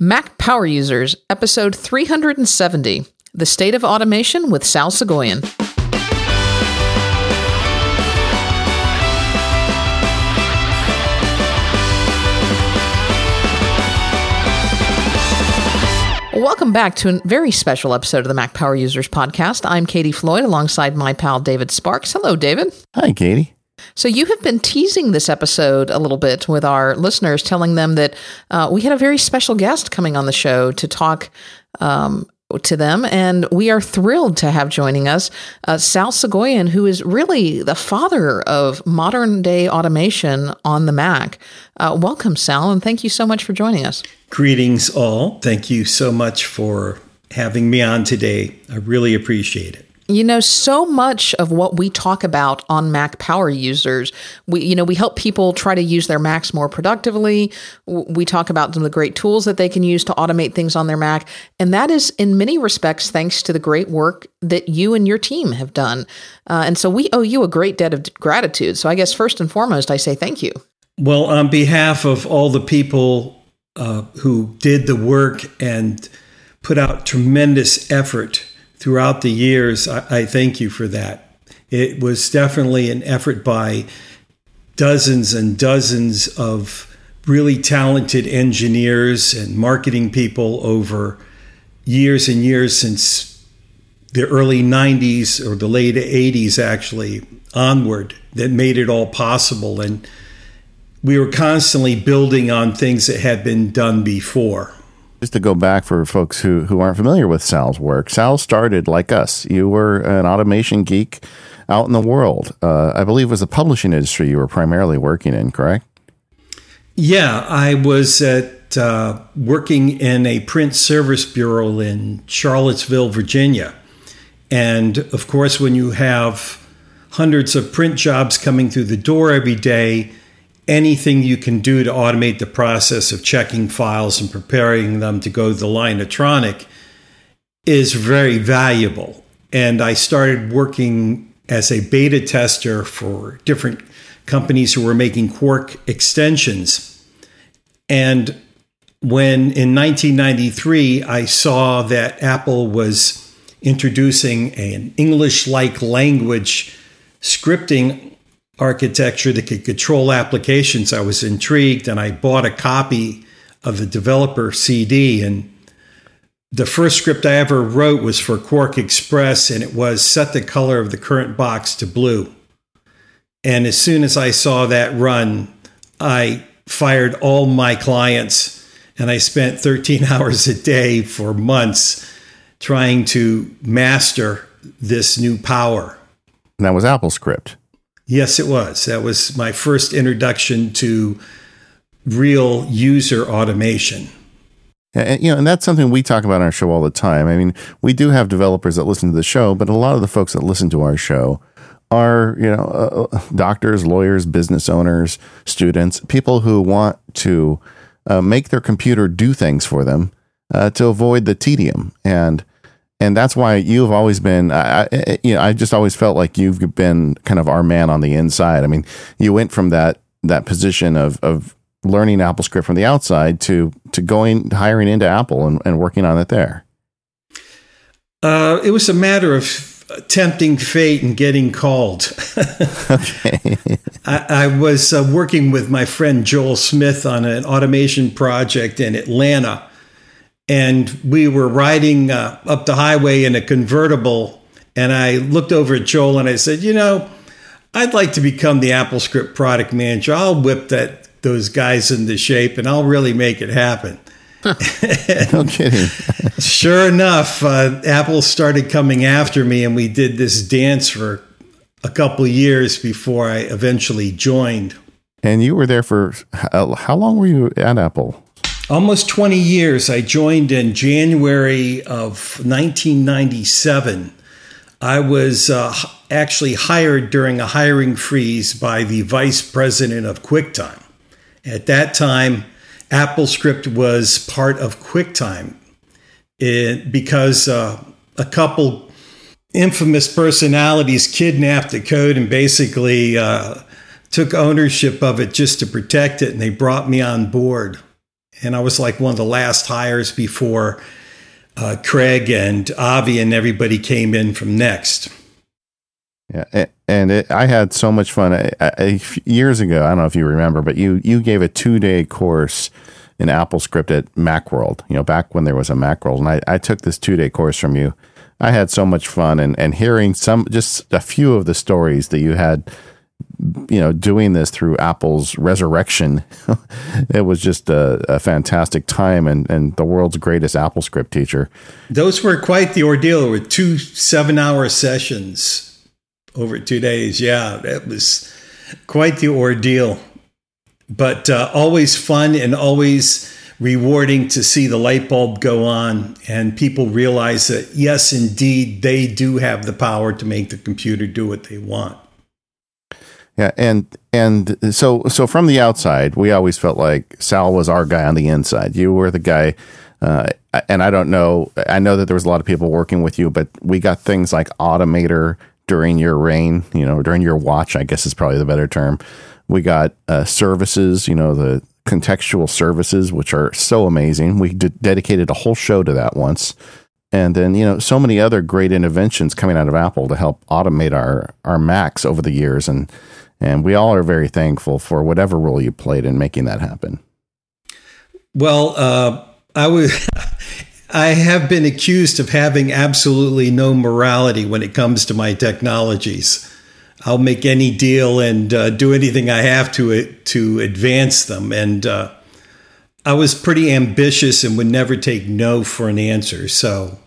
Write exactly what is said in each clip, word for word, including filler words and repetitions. Mac Power Users, Episode three hundred seventy, The State of Automation with Sal Sagoyan. Welcome back to a very special episode of the Mac Power Users podcast. I'm Katie Floyd alongside my pal David Sparks. Hello, David. Hi, Katie. So you have been teasing this episode a little bit with our listeners, telling them that uh, we had a very special guest coming on the show to talk um, to them. And we are thrilled to have joining us uh, Sal Sagoyan, who is really the father of modern day automation on the Mac. Uh, welcome, Sal, and thank you so much for joining us. Greetings all. Thank you so much for having me on today. I really appreciate it. You know, so much of what we talk about on Mac Power Users, we, you know, we help people try to use their Macs more productively. We talk about some of the great tools that they can use to automate things on their Mac. And that is in many respects, thanks to the great work that you and your team have done. Uh, and so we owe you a great debt of gratitude. So I guess first and foremost, I say thank you. Well, on behalf of all the people uh, who did the work and put out tremendous effort throughout the years, I, I thank you for that. It was definitely an effort by dozens and dozens of really talented engineers and marketing people over years and years, since the early nineties or the late eighties actually onward, that made it all possible. And we were constantly building on things that had been done before. Just to go back for folks who, who aren't familiar with Sal's work, Sal started like us. You were an automation geek out in the world. Uh, I believe it was the publishing industry you were primarily working in, correct? Yeah, I was at uh, working in a print service bureau in Charlottesville, Virginia. And of course, when you have hundreds of print jobs coming through the door every day, anything you can do to automate the process of checking files and preparing them to go to the Linotronic is very valuable. And I started working as a beta tester for different companies who were making Quark extensions. And when in nineteen ninety-three, I saw that Apple was introducing an English-like language scripting architecture that could control applications, I was intrigued, and I bought a copy of the developer C D. And the first script I ever wrote was for QuarkXPress, and it was set the color of the current box to blue. And as soon as I saw that run, I fired all my clients, and I spent thirteen hours a day for months trying to master this new power. And that was AppleScript. Yes, it was. That was my first introduction to real user automation. And, you know, and that's something we talk about on our show all the time. I mean, we do have developers that listen to the show, but a lot of the folks that listen to our show are, you know, uh, doctors, lawyers, business owners, students, people who want to uh, make their computer do things for them uh, to avoid the tedium. And And that's why you've always been, I, you know, I just always felt like you've been kind of our man on the inside. I mean, you went from that that position of of learning AppleScript from the outside to to going hiring into Apple and, and working on it there. Uh, it was a matter of tempting fate and getting called. Okay. I, I was uh, working with my friend Joel Smith on an automation project in Atlanta. And we were riding uh, up the highway in a convertible, and I looked over at Joel and I said, you know, I'd like to become the AppleScript product manager. I'll whip that those guys into shape, and I'll really make it happen. Huh. No kidding. Sure enough, uh, Apple started coming after me, and we did this dance for a couple years before I eventually joined. And you were there for, how, how long were you at Apple? Almost twenty years. I joined in January of nineteen ninety-seven. I was uh, actually hired during a hiring freeze by the vice president of QuickTime. At that time, AppleScript was part of QuickTime it, because uh, a couple infamous personalities kidnapped the code and basically uh, took ownership of it just to protect it, and they brought me on board. And I was like one of the last hires before uh, Craig and Avi and everybody came in from Next. Yeah, and it, I had so much fun. I, I, years ago, I don't know if you remember, but you you gave a two-day course in AppleScript at Macworld, you know, back when there was a Macworld. And I, I took this two-day course from you. I had so much fun and, and hearing some, just a few of the stories that you had, you know, doing this through Apple's resurrection. It was just a, a fantastic time and, and the world's greatest AppleScript teacher. Those were quite the ordeal with two seven-hour sessions over two days. Yeah, it was quite the ordeal, but uh, always fun and always rewarding to see the light bulb go on and people realize that, yes, indeed, they do have the power to make the computer do what they want. Yeah, and and so so from the outside, we always felt like Sal was our guy on the inside. You were the guy, uh, and I don't know. I know that there was a lot of people working with you, but we got things like Automator during your reign, you know, during your watch, I guess is probably the better term. We got uh, services, you know, the contextual services, which are so amazing. We d- dedicated a whole show to that once. And then, you know, so many other great interventions coming out of Apple to help automate our, our Macs over the years. And And we all are very thankful for whatever role you played in making that happen. Well, uh, I would, I have been accused of having absolutely no morality when it comes to my technologies. I'll make any deal and uh, do anything I have to it, to advance them. And uh, I was pretty ambitious and would never take no for an answer. So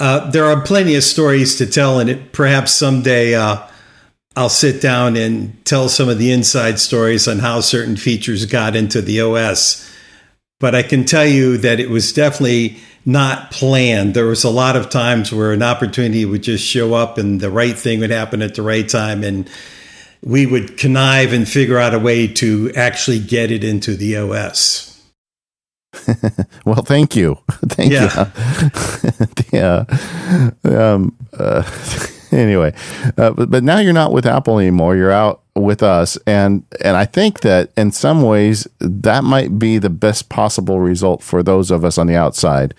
uh, there are plenty of stories to tell, and it, perhaps someday Uh, I'll sit down and tell some of the inside stories on how certain features got into the O S. But I can tell you that it was definitely not planned. There was a lot of times where an opportunity would just show up and the right thing would happen at the right time. And we would connive and figure out a way to actually get it into the O S. Well, thank you. Thank yeah. you. yeah. Um, uh. Anyway, uh, but, but now you're not with Apple anymore. You're out with us. And and I think that in some ways, that might be the best possible result for those of us on the outside,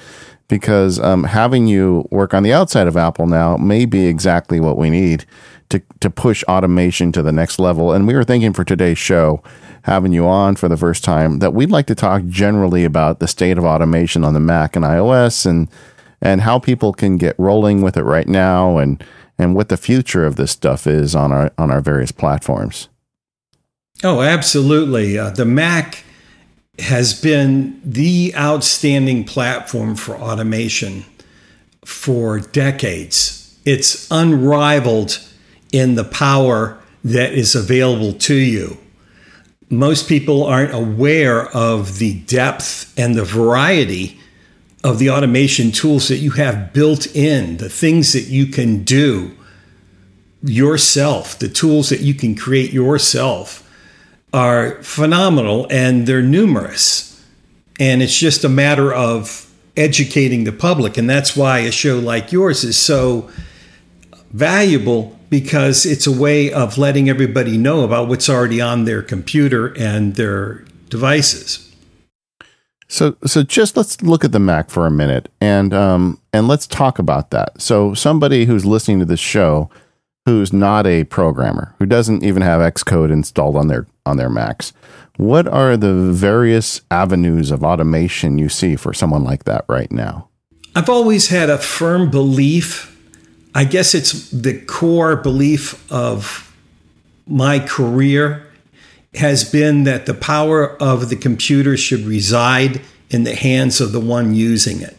because um, having you work on the outside of Apple now may be exactly what we need to, to push automation to the next level. And we were thinking for today's show, having you on for the first time, that we'd like to talk generally about the state of automation on the Mac and iOS and and how people can get rolling with it right now and and what the future of this stuff is on our on our various platforms. Oh, absolutely. Uh, the Mac has been the outstanding platform for automation for decades. It's unrivaled in the power that is available to you. Most people aren't aware of the depth and the variety of the automation tools that you have built in, the things that you can do yourself, the tools that you can create yourself are phenomenal and they're numerous. And it's just a matter of educating the public. And that's why a show like yours is so valuable, because it's a way of letting everybody know about what's already on their computer and their devices. So, so just let's look at the Mac for a minute, and um, and let's talk about that. So, somebody who's listening to this show, who's not a programmer, who doesn't even have Xcode installed on their on their Macs, what are the various avenues of automation you see for someone like that right now? I've always had a firm belief. I guess it's the core belief of my career has been that the power of the computer should reside in the hands of the one using it.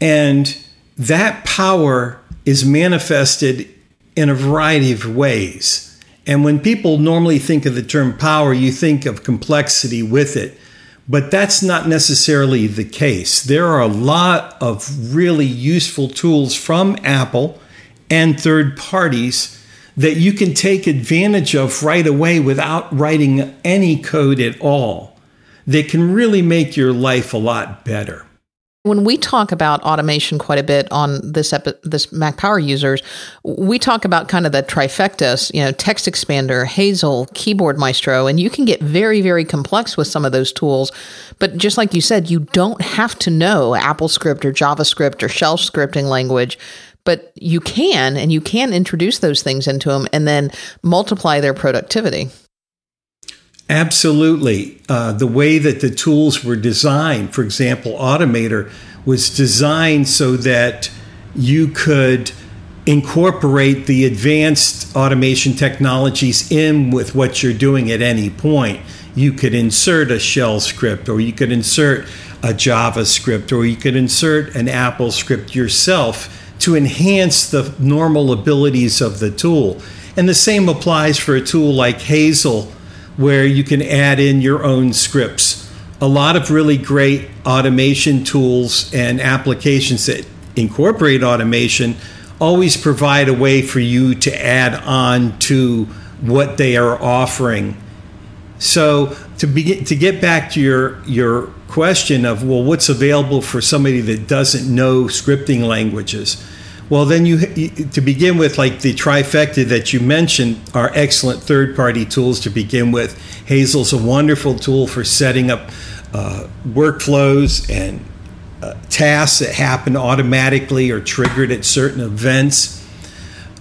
And that power is manifested in a variety of ways. And when people normally think of the term power, you think of complexity with it. But that's not necessarily the case. There are a lot of really useful tools from Apple and third parties that you can take advantage of right away without writing any code at all. They can really make your life a lot better. When we talk about automation quite a bit on this epi- this Mac Power Users, we talk about kind of the trifectas, you know, Text Expander, Hazel, Keyboard Maestro, and you can get very, very complex with some of those tools. But just like you said, you don't have to know AppleScript or JavaScript or shell scripting language. But you can, and you can introduce those things into them and then multiply their productivity. Absolutely. Uh, the way that the tools were designed, for example, Automator was designed so that you could incorporate the advanced automation technologies in with what you're doing at any point. You could insert a shell script, or you could insert a JavaScript, or you could insert an AppleScript yourself to enhance the normal abilities of the tool. And the same applies for a tool like Hazel, where you can add in your own scripts. A lot of really great automation tools and applications that incorporate automation always provide a way for you to add on to what they are offering. So to begin, to get back to your your question of, well, what's available for somebody that doesn't know scripting languages? Well, then you, to begin with, like the trifecta that you mentioned, are excellent third-party tools to begin with. Hazel's a wonderful tool for setting up uh, workflows and uh, tasks that happen automatically or triggered at certain events.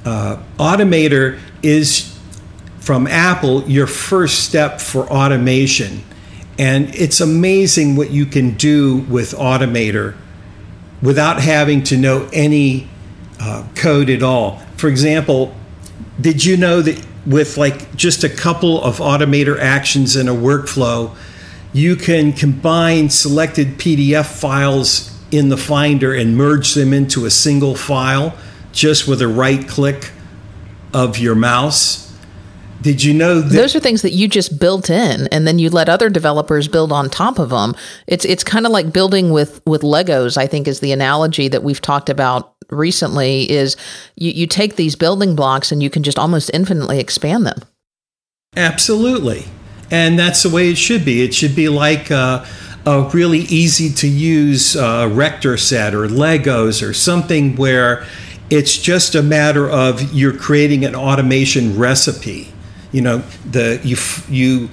Uh, Automator is, from Apple, your first step for automation. And it's amazing what you can do with Automator without having to know any uh, code at all. For example, did you know that with like just a couple of Automator actions in a workflow, you can combine selected P D F files in the Finder and merge them into a single file just with a right click of your mouse? Did you know that those are things that you just built in, and then you let other developers build on top of them? It's it's kind of like building with with Legos, I think, is the analogy that we've talked about recently. Is you, you take these building blocks and you can just almost infinitely expand them. Absolutely, and that's the way it should be. It should be like a, a really easy to use uh, Rector set or Legos or something where it's just a matter of you're creating an automation recipe. You know, the you you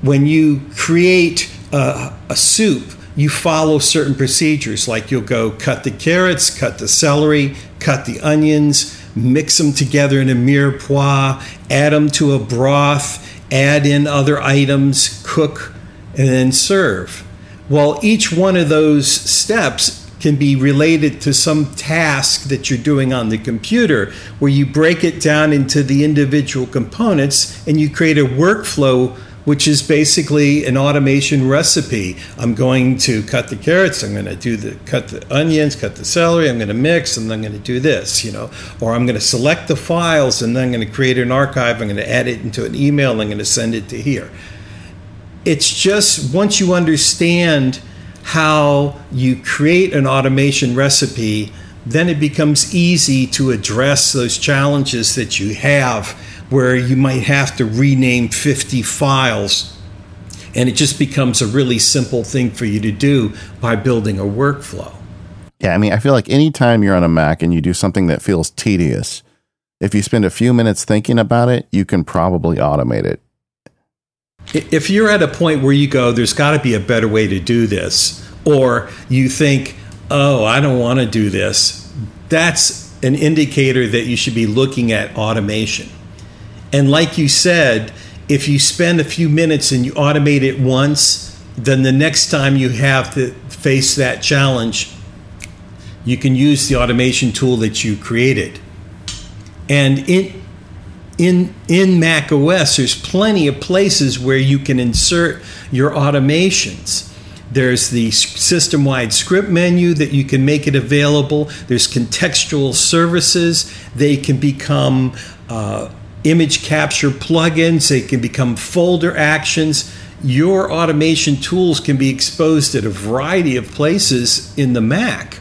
when you create a, a soup, you follow certain procedures. Like you'll go cut the carrots, cut the celery, cut the onions, mix them together in a mirepoix, add them to a broth, add in other items, cook, and then serve. Well, each one of those steps can be related to some task that you're doing on the computer, where you break it down into the individual components and you create a workflow, which is basically an automation recipe. I'm going to cut the carrots, I'm going to do the cut the onions, cut the celery, I'm going to mix, and then I'm going to do this, you know, or I'm going to select the files and then I'm going to create an archive, I'm going to add it into an email, and I'm going to send it to here. It's just, once you understand how you create an automation recipe, then it becomes easy to address those challenges that you have, where you might have to rename fifty files, and it just becomes a really simple thing for you to do by building a workflow. Yeah, I mean, I feel like anytime you're on a Mac and you do something that feels tedious, if you spend a few minutes thinking about it, you can probably automate it. If you're at a point where you go, there's got to be a better way to do this, or you think, oh, I don't want to do this, that's an indicator that you should be looking at automation. And like you said, if you spend a few minutes and you automate it once, then the next time you have to face that challenge, you can use the automation tool that you created. And it In in macOS, there's plenty of places where you can insert your automations. There's the system-wide script menu that you can make it available. There's contextual services. They can become uh, image capture plugins. They can become folder actions. Your automation tools can be exposed at a variety of places in the Mac.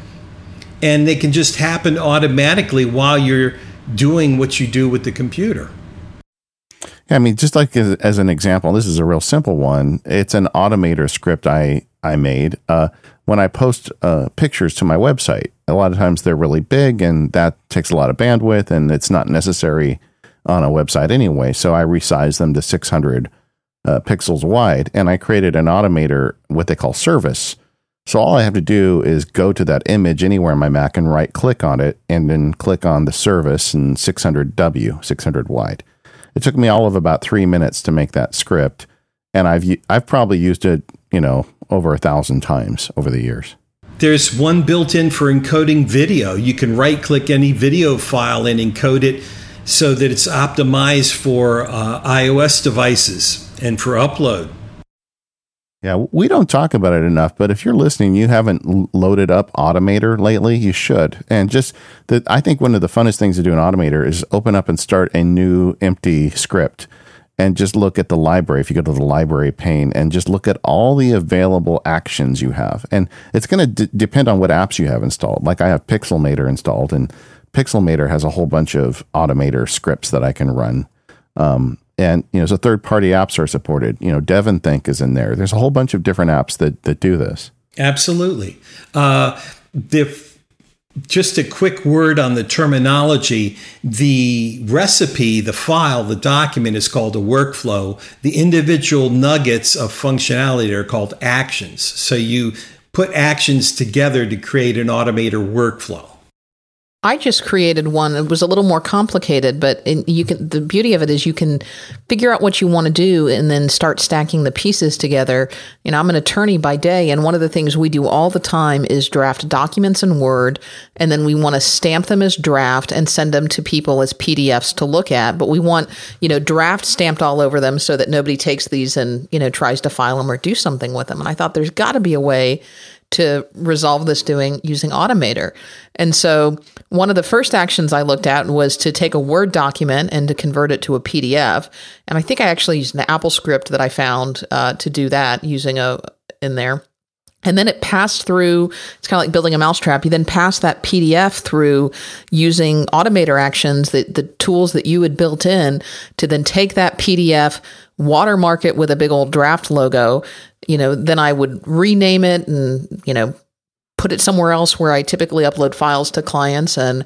And they can just happen automatically while you're doing what you do with the computer. Yeah, I mean, just like as, as an example, this is a real simple one. It's an Automator script I I made, uh, when I post uh, pictures to my website, a lot of times they're really big and that takes a lot of bandwidth and it's not necessary on a website anyway. So I resized them to six hundred uh, pixels wide, and I created an automator, what they call service. So all I have to do is go to that image anywhere in my Mac and right click on it and then click on the service and six hundred W, six hundred wide. It took me all of about three minutes to make that script. And I've I've probably used it, you know, over a thousand times over the years. There's one built in for encoding video. You can right click any video file and encode it so that it's optimized for uh, iOS devices and for upload. Yeah, we don't talk about it enough, but if you're listening, you haven't loaded up Automator lately, you should. And just that, I think one of the funnest things to do in Automator is open up and start a new empty script. And just look at the library, if you go to the library pane, and just look at all the available actions you have. And it's going to d- depend on what apps you have installed. Like I have Pixelmator installed, and Pixelmator has a whole bunch of Automator scripts that I can run. Um, and, you know, so third-party apps are supported. You know, DevonThink is in there. There's a whole bunch of different apps that that do this. Absolutely. Uh, the Just a quick word on the terminology. The recipe, the file, the document is called a workflow. The individual nuggets of functionality are called actions. So you put actions together to create an Automator workflow. I just created one. It was a little more complicated, but in, you can. The beauty of it is you can figure out what you want to do and then start stacking the pieces together. You know, I'm an attorney by day, and one of the things we do all the time is draft documents in Word, and then we want to stamp them as draft and send them to people as P D Fs to look at. But we want, you know, draft stamped all over them so that nobody takes these and, you know, tries to file them or do something with them. And I thought there's got to be a way to resolve this doing using Automator. And so one of the first actions I looked at was to take a Word document and to convert it to a P D F. And I think I actually used an AppleScript that I found uh, to do that using a in there. And then it passed through, it's kind of like building a mousetrap. You then pass that P D F through using Automator actions, the, the tools that you had built in, to then take that P D F, watermark it with a big old draft logo. You know, then I would rename it and, you know, put it somewhere else where I typically upload files to clients, and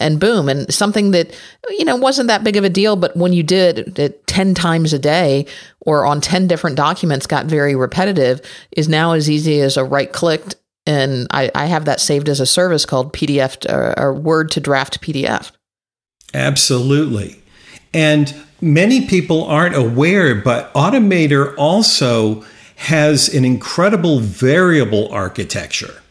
and boom. And something that, you know, wasn't that big of a deal, but when you did it ten times a day or on ten different documents got very repetitive, is now as easy as a right click. And I, I have that saved as a service called P D F to, or, or Word to Draft P D F. Absolutely. And many people aren't aware, but Automator also has an incredible variable architecture.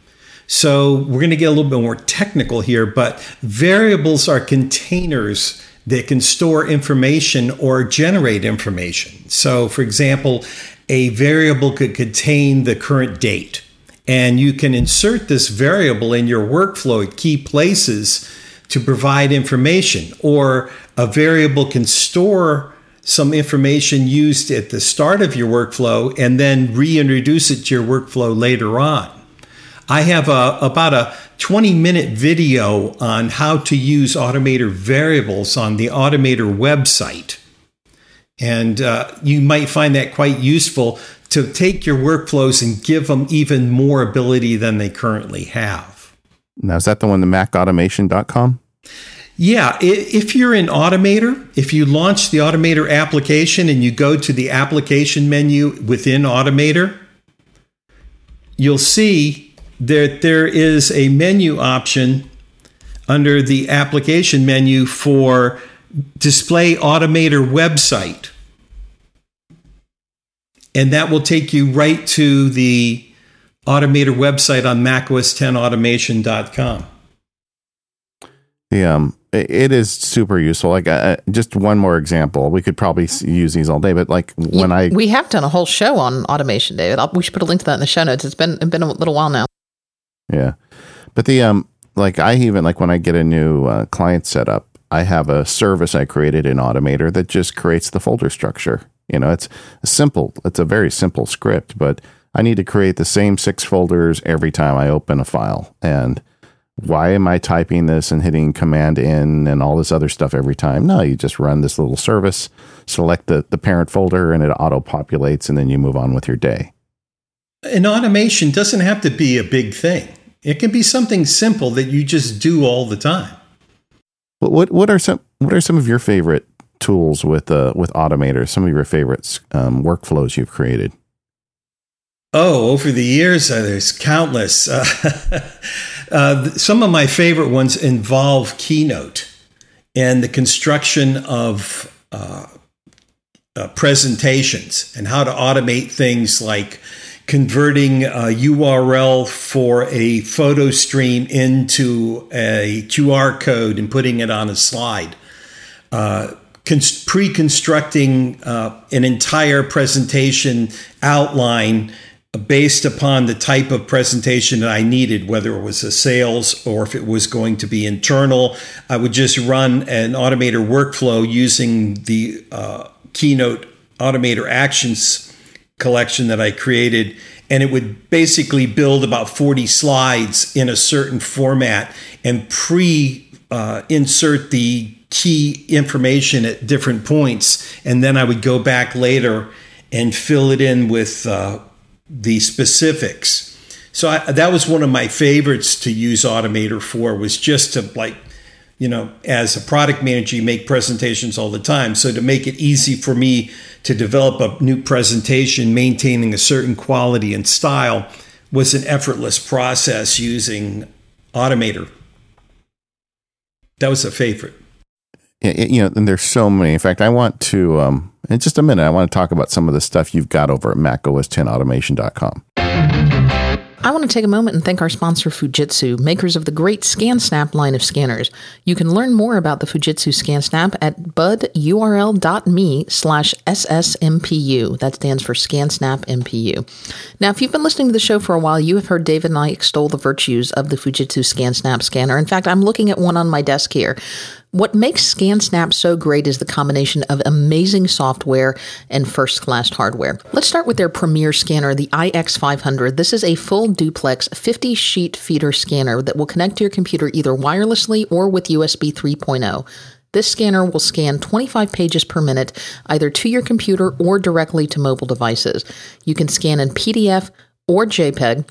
So we're going to get a little bit more technical here, but variables are containers that can store information or generate information. So for example, a variable could contain the current date, and you can insert this variable in your workflow at key places to provide information. Or a variable can store some information used at the start of your workflow and then reintroduce it to your workflow later on. I have a, about a twenty minute video on how to use Automator variables on the Automator website. And uh, you might find that quite useful to take your workflows and give them even more ability than they currently have. Now, is that the one, the mac automation dot com? Yeah. If you're in Automator, if you launch the Automator application and you go to the application menu within Automator, you'll see that there is a menu option under the application menu for display Automator website. And that will take you right to the Automator website on mac O S ten automation dot com. Yeah, um, it is super useful. Like uh, just one more example. We could probably use these all day, but like when yeah, I... We have done a whole show on automation, David. I'll, we should put a link to that in the show notes. It's been, it's been a little while now. Yeah. But the, um, like I even, like when I get a new uh, client set up, I have a service I created in Automator that just creates the folder structure. You know, it's simple. It's a very simple script, but I need to create the same six folders every time I open a file. And why am I typing this and hitting command in and all this other stuff every time? No, you just run this little service, select the, the parent folder, and it auto populates, and then you move on with your day. an automation doesn't have to be a big thing. It can be something simple that you just do all the time. What what, what are some what are some of your favorite tools with uh, with Automator? Some of your favorite um, workflows you've created? Oh, over the years, uh, there's countless. Uh, uh, some of my favorite ones involve Keynote and the construction of uh, uh, presentations and how to automate things like converting a U R L for a photo stream into a Q R code and putting it on a slide. Uh, const- pre-constructing uh, an entire presentation outline based upon the type of presentation that I needed, whether it was a sales or if it was going to be internal. I would just run an Automator workflow using the uh, Keynote Automator Actions collection that I created, and it would basically build about forty slides in a certain format and pre uh, insert the key information at different points. And then I would go back later and fill it in with uh, the specifics. So I, that was one of my favorites to use Automator for, was just to, like, you know, as a product manager, you make presentations all the time. So to make it easy for me to develop a new presentation, maintaining a certain quality and style was an effortless process using Automator. That was a favorite. Yeah, you know, and there's so many. In fact, I want to, um, in just a minute, I want to talk about some of the stuff you've got over at mac O S ten automation dot com. I want to take a moment and thank our sponsor, Fujitsu, makers of the great ScanSnap line of scanners. You can learn more about the Fujitsu ScanSnap at budurl dot m e slash S S M P U. That stands for ScanSnap M P U. Now, if you've been listening to the show for a while, you have heard David and I extol the virtues of the Fujitsu ScanSnap scanner. In fact, I'm looking at one on my desk here. What makes ScanSnap so great is the combination of amazing software and first-class hardware. Let's start with their premier scanner, the I X five hundred. This is a full duplex fifty-sheet feeder scanner that will connect to your computer either wirelessly or with U S B three point oh. This scanner will scan twenty-five pages per minute, either to your computer or directly to mobile devices. You can scan in P D F or JPEG.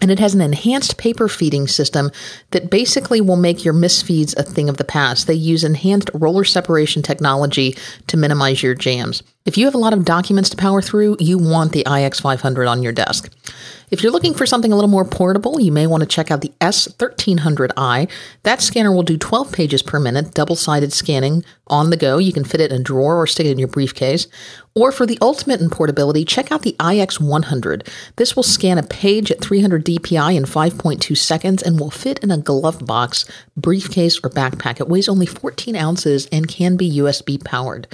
And it has an enhanced paper feeding system that basically will make your misfeeds a thing of the past. They use enhanced roller separation technology to minimize your jams. If you have a lot of documents to power through, you want the I X five hundred on your desk. If you're looking for something a little more portable, you may want to check out the S thirteen hundred i. That scanner will do twelve pages per minute, double-sided scanning on the go. You can fit it in a drawer or stick it in your briefcase. Or for the ultimate in portability, check out the I X one hundred. This will scan a page at three hundred D P I in five point two seconds and will fit in a glove box, briefcase, or backpack. It weighs only fourteen ounces and can be U S B powered.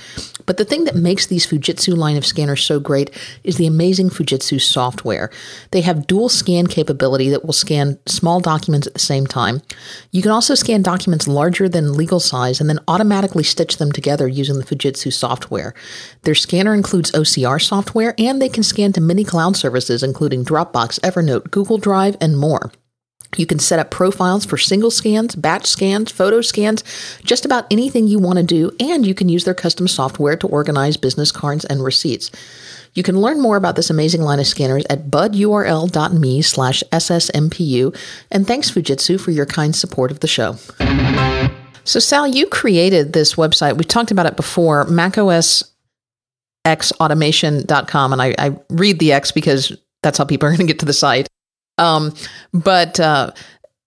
But the thing that makes these Fujitsu line of scanners so great is the amazing Fujitsu software. They have dual scan capability that will scan small documents at the same time. You can also scan documents larger than legal size and then automatically stitch them together using the Fujitsu software. Their scanner includes O C R software, and they can scan to many cloud services, including Dropbox, Evernote, Google Drive, and more. You can set up profiles for single scans, batch scans, photo scans, just about anything you want to do, and you can use their custom software to organize business cards and receipts. You can learn more about this amazing line of scanners at budurl dot m e slash S S M P U, and thanks, Fujitsu, for your kind support of the show. So, Sal, you created this website. We've talked about it before, Mac O S X automation dot com, and I, I read the X because that's how people are going to get to the site. Um, but, uh,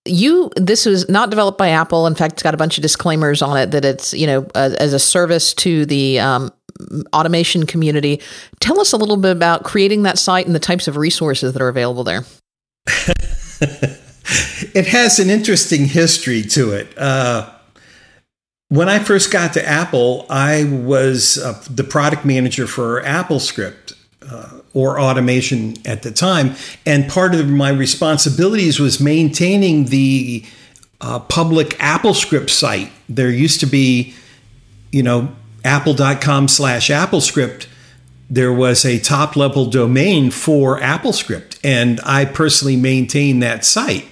you, this was not developed by Apple. In fact, it's got a bunch of disclaimers on it that it's, you know, uh, as a service to the, um, automation community. Tell us a little bit about creating that site and the types of resources that are available there. It has an interesting history to it. Uh, when I first got to Apple, I was uh, the product manager for AppleScript, uh, or automation at the time. And part of my responsibilities was maintaining the uh, public AppleScript site. There used to be, you know, apple dot com slash AppleScript. There was a top level domain for AppleScript. And I personally maintained that site.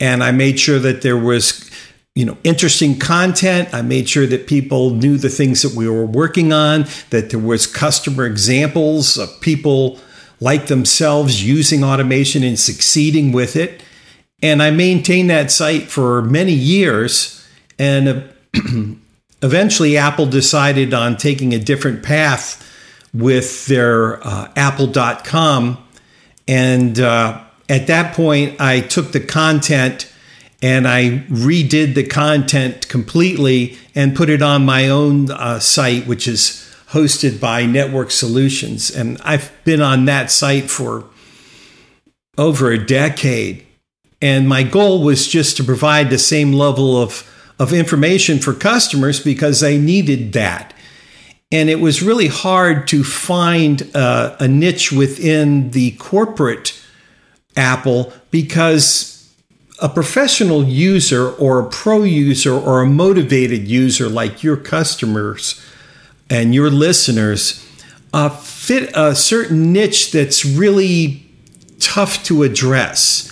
And I made sure that there was, you know, interesting content. I made sure that people knew the things that we were working on, that there was customer examples of people like themselves using automation and succeeding with it. And I maintained that site for many years. And eventually Apple decided on taking a different path with their uh, apple dot com. And uh, at that point, I took the content and I redid the content completely and put it on my own uh, site, which is hosted by Network Solutions. And I've been on that site for over a decade. And my goal was just to provide the same level of, of information for customers because they needed that. And it was really hard to find uh, a niche within the corporate Apple because a professional user or a pro user or a motivated user like your customers and your listeners uh, fit a certain niche that's really tough to address.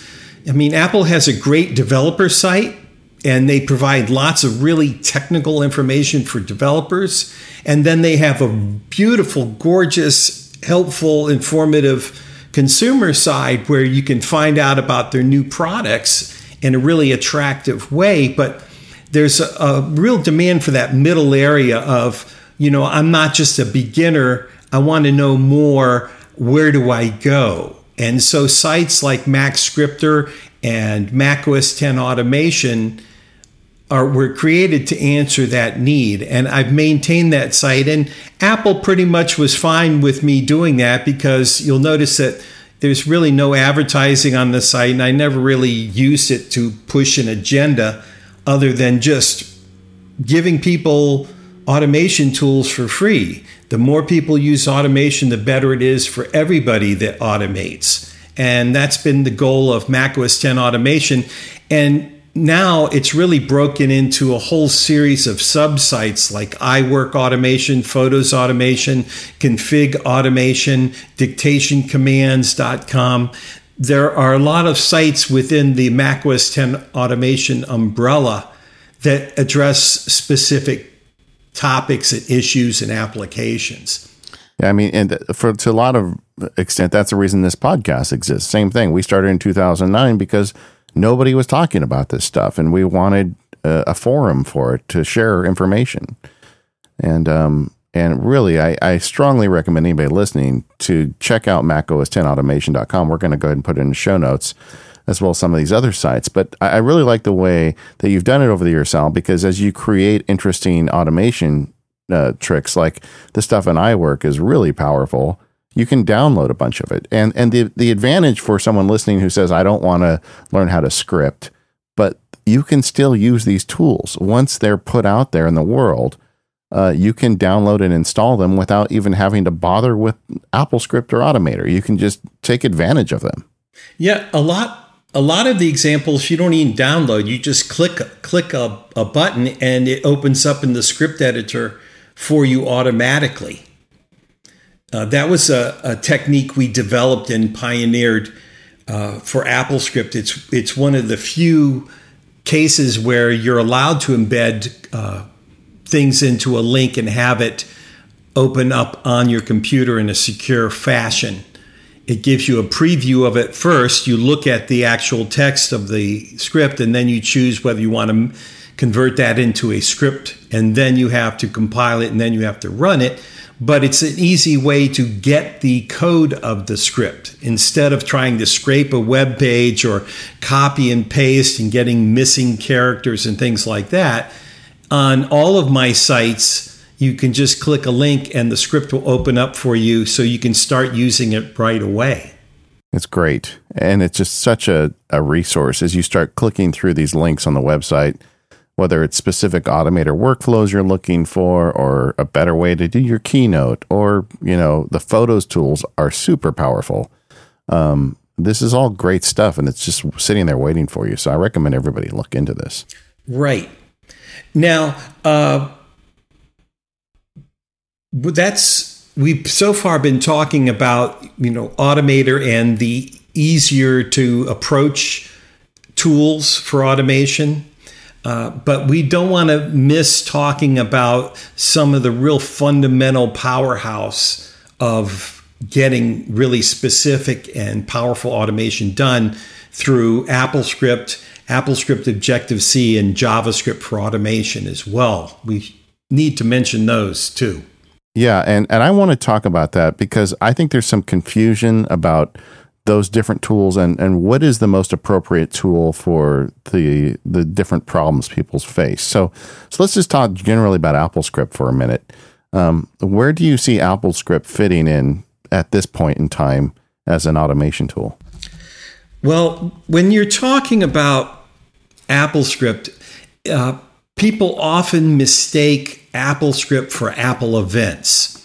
I mean, Apple has a great developer site, and they provide lots of really technical information for developers. And then they have a beautiful, gorgeous, helpful, informative consumer side where you can find out about their new products in a really attractive way. But there's a, a real demand for that middle area of, you know, I'm not just a beginner. I want to know more. Where do I go? And so sites like MacScriptor and mac O S ten Automation are were created to answer that need. And I've maintained that site. And Apple pretty much was fine with me doing that because you'll notice that there's really no advertising on the site. And I never really used it to push an agenda other than just giving people automation tools for free. The more people use automation, the better it is for everybody that automates. And that's been the goal of mac O S ten Automation. And now it's really broken into a whole series of sub-sites like iWork Automation, Photos Automation, Config Automation, Dictation Commands dot com. There are a lot of sites within the mac O S ten Automation umbrella that address specific topics and issues and applications. Yeah, I mean, and for to a lot of extent, that's the reason this podcast exists. Same thing. We started in two thousand nine because nobody was talking about this stuff, and we wanted uh, a forum for it to share information. And um, and really, I, I strongly recommend anybody listening to check out mac O S ten automation dot com. We're going to go ahead and put it in the show notes, as well as some of these other sites. But I, I really like the way that you've done it over the years, Sal, because as you create interesting automation Uh, tricks, like the stuff in iWork is really powerful. You can download a bunch of it. And and the, the advantage for someone listening who says, I don't want to learn how to script, but you can still use these tools. Once they're put out there in the world, uh, you can download and install them without even having to bother with AppleScript or Automator. You can just take advantage of them. Yeah, a lot a lot of the examples you don't even download. You just click, click a, a button and it opens up in the script editor for you automatically. Uh, that was a, a technique we developed and pioneered uh, for AppleScript. It's it's one of the few cases where you're allowed to embed uh, things into a link and have it open up on your computer in a secure fashion. It gives you a preview of it first. You look at the actual text of the script, and then you choose whether you want to convert that into a script, and then you have to compile it, and then you have to run it. But it's an easy way to get the code of the script instead of trying to scrape a web page or copy and paste and getting missing characters and things like that. On all of my sites, you can just click a link and the script will open up for you so you can start using it right away. It's great. And it's just such a, a resource as you start clicking through these links on the website, whether it's specific Automator workflows you're looking for or a better way to do your Keynote or, you know, the Photos tools are super powerful. Um, this is all great stuff, and it's just sitting there waiting for you. So I recommend everybody look into this. Right. Now, uh, that's we've so far been talking about, you know, Automator and the easier to approach tools for automation. Uh, but we don't want to miss talking about some of the real fundamental powerhouse of getting really specific and powerful automation done through AppleScript, AppleScript Objective-C, and JavaScript for automation as well. We need to mention those too. Yeah, and, and I want to talk about that because I think there's some confusion about those different tools and, and what is the most appropriate tool for the the different problems people face. So so let's just talk generally about AppleScript for a minute. Um, where do you see AppleScript fitting in at this point in time as an automation tool? Well, when you're talking about AppleScript, uh, people often mistake AppleScript for Apple Events.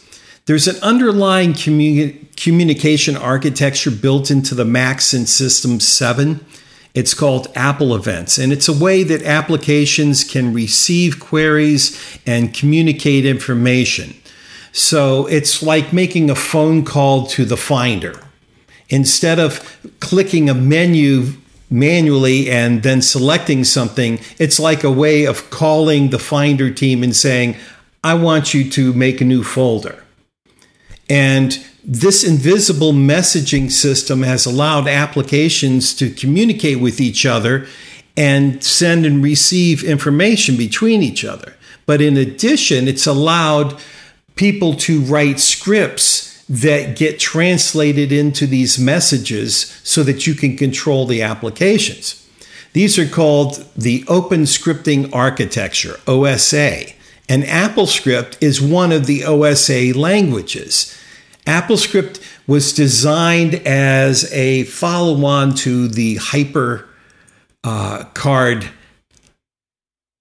There's an underlying communi- communication architecture built into the Mac since System seven. It's called Apple Events, and it's a way that applications can receive queries and communicate information. So it's like making a phone call to the Finder. Instead of clicking a menu manually and then selecting something, it's like a way of calling the Finder team and saying, I want you to make a new folder. And this invisible messaging system has allowed applications to communicate with each other and send and receive information between each other. But in addition, it's allowed people to write scripts that get translated into these messages so that you can control the applications. These are called the Open Scripting Architecture, O S A. And AppleScript is one of the O S A languages. AppleScript was designed as a follow-on to the HyperCard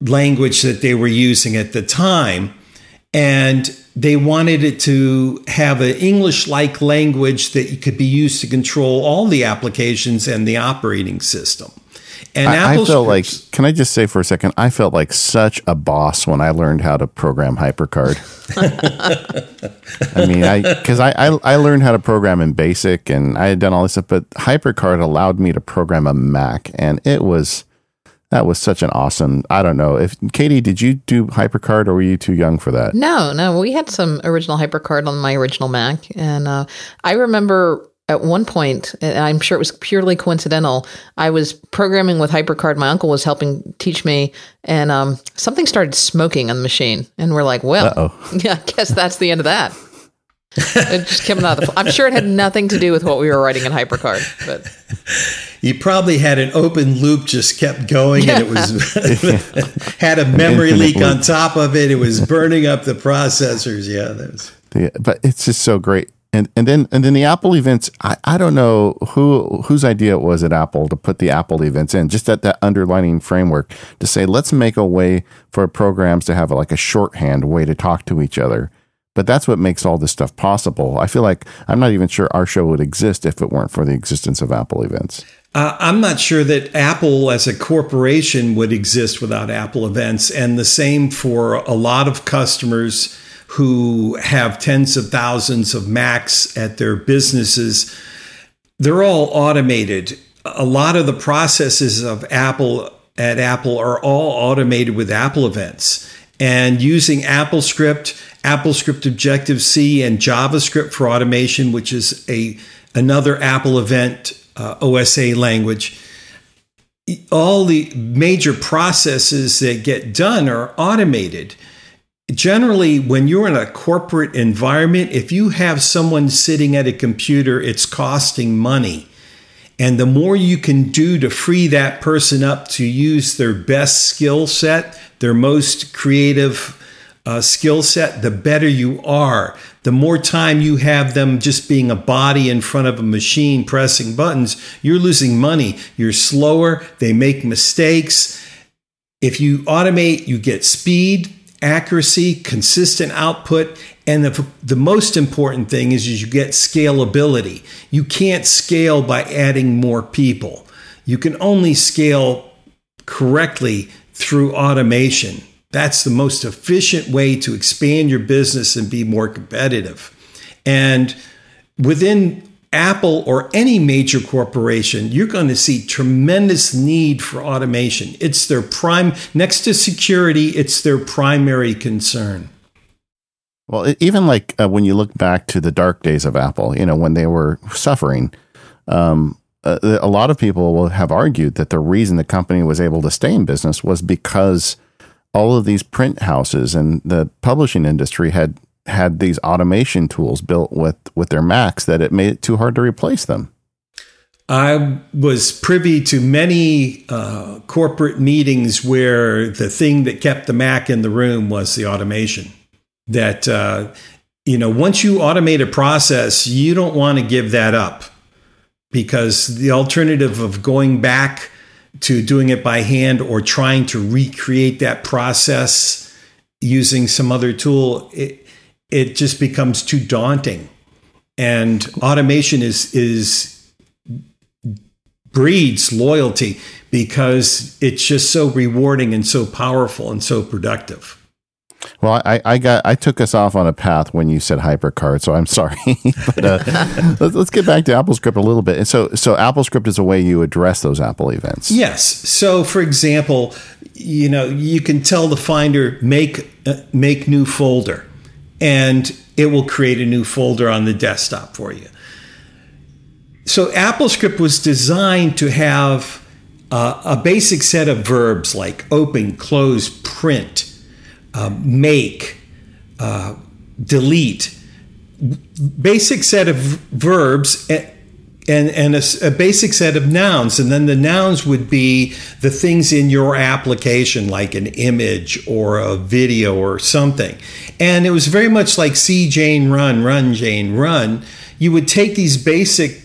language that they were using at the time. And they wanted it to have an English-like language that could be used to control all the applications and the operating system. And I, I felt like, can I just say for a second, I felt like such a boss when I learned how to program HyperCard. I mean, I because I, I, I learned how to program in BASIC and I had done all this stuff, but HyperCard allowed me to program a Mac, and it was... That was such an awesome, I don't know. If Katie, did you do HyperCard or were you too young for that? No, no. We had some original HyperCard on my original Mac. And uh, I remember at one point, and I'm sure it was purely coincidental, I was programming with HyperCard. My uncle was helping teach me. And um, something started smoking on the machine. And we're like, well, Uh-oh. yeah, I guess that's the end of that. It just came out of the, I'm sure it had nothing to do with what we were writing in HyperCard, but you probably had an open loop just kept going, yeah. and it was had a memory leak loop on top of it. It was burning up the processors. Yeah, that was. Yeah, but it's just so great. And and then and then the Apple events. I, I don't know who whose idea it was at Apple to put the Apple events in. Just that that underlining framework to say let's make a way for programs to have like a shorthand way to talk to each other. But that's what makes all this stuff possible. I feel like I'm not even sure our show would exist if it weren't for the existence of Apple events. Uh, I'm not sure that Apple as a corporation would exist without Apple events. And the same for a lot of customers who have tens of thousands of Macs at their businesses. They're all automated. A lot of the processes of Apple at Apple are all automated with Apple events. And using AppleScript, AppleScript Objective-C, and JavaScript for automation, which is a another Apple event uh, O S A language, all the major processes that get done are automated. Generally, when you're in a corporate environment, if you have someone sitting at a computer, it's costing money. And the more you can do to free that person up to use their best skill set, their most creative uh, skill set, the better you are. The more time you have them just being a body in front of a machine pressing buttons, you're losing money. You're slower. They make mistakes. If you automate, you get speed, accuracy, consistent output. And the, the most important thing is, is you get scalability. You can't scale by adding more people. You can only scale correctly through automation. That's the most efficient way to expand your business and be more competitive. And within Apple or any major corporation, you're going to see tremendous need for automation. It's their prime, next to security, it's their primary concern. Well, it, even like uh, when you look back to the dark days of Apple, you know, when they were suffering, um, a, a lot of people will have argued that the reason the company was able to stay in business was because all of these print houses and the publishing industry had had these automation tools built with, with their Macs that it made it too hard to replace them. I was privy to many uh, corporate meetings where the thing that kept the Mac in the room was the automation. That, uh, you know, once you automate a process, you don't want to give that up, because the alternative of going back to doing it by hand or trying to recreate that process using some other tool, it, it just becomes too daunting. And automation is, is breeds loyalty, because it's just so rewarding and so powerful and so productive. Well, I, I got I took us off on a path when you said HyperCard, so I'm sorry. but uh, let's, let's get back to AppleScript a little bit. And so, so AppleScript is a way you address those Apple events. Yes. So, for example, you know, you can tell the Finder make uh, make new folder, and it will create a new folder on the desktop for you. So, AppleScript was designed to have uh, a basic set of verbs like open, close, print. Uh, make, uh, delete, basic set of verbs and, and, and a, a basic set of nouns. And then the nouns would be the things in your application, like an image or a video or something. And it was very much like see Jane run, run Jane run. You would take these basic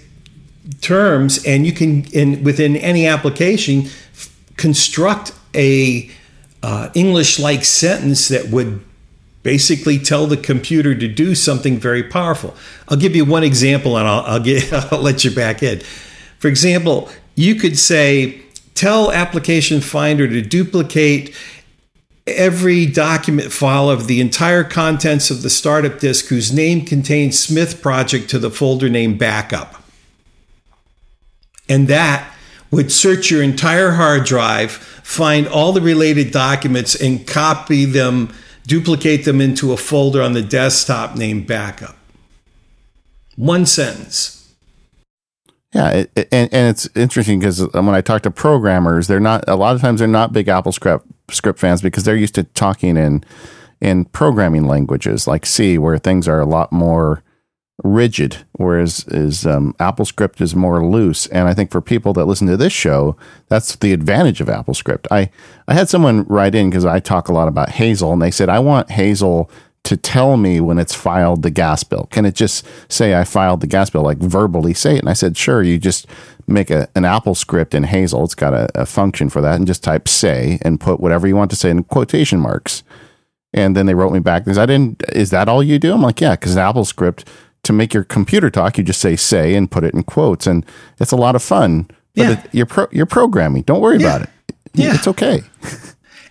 terms and you can, in, within any application, f- construct a Uh, English-like sentence that would basically tell the computer to do something very powerful. I'll give you one example, and I'll, I'll, get, I'll let you back in. For example, you could say, tell Application Finder to duplicate every document file of the entire contents of the startup disk whose name contains Smith Project to the folder name backup. And that would search your entire hard drive, find all the related documents, and copy them, duplicate them into a folder on the desktop named backup. One sentence. Yeah, it, it, and, and it's interesting because when I talk to programmers, they're not, a lot of times they're not big AppleScript script fans, because they're used to talking in in programming languages like C, where things are a lot more rigid, whereas is um, AppleScript is more loose. And I think for people that listen to this show, that's the advantage of AppleScript. I, I had someone write in, because I talk a lot about Hazel, and they said, I want Hazel to tell me when it's filed the gas bill. Can it just say I filed the gas bill, like verbally say it? And I said, sure, you just make a, an AppleScript in Hazel. It's got a, a function for that, and just type say and put whatever you want to say in quotation marks. And then they wrote me back, because I didn't, is that all you do? I'm like, yeah, because AppleScript, to make your computer talk, you just say say and put it in quotes, and it's a lot of fun. But yeah. it, you're pro, you're programming. Don't worry yeah. about it. Yeah. It's okay.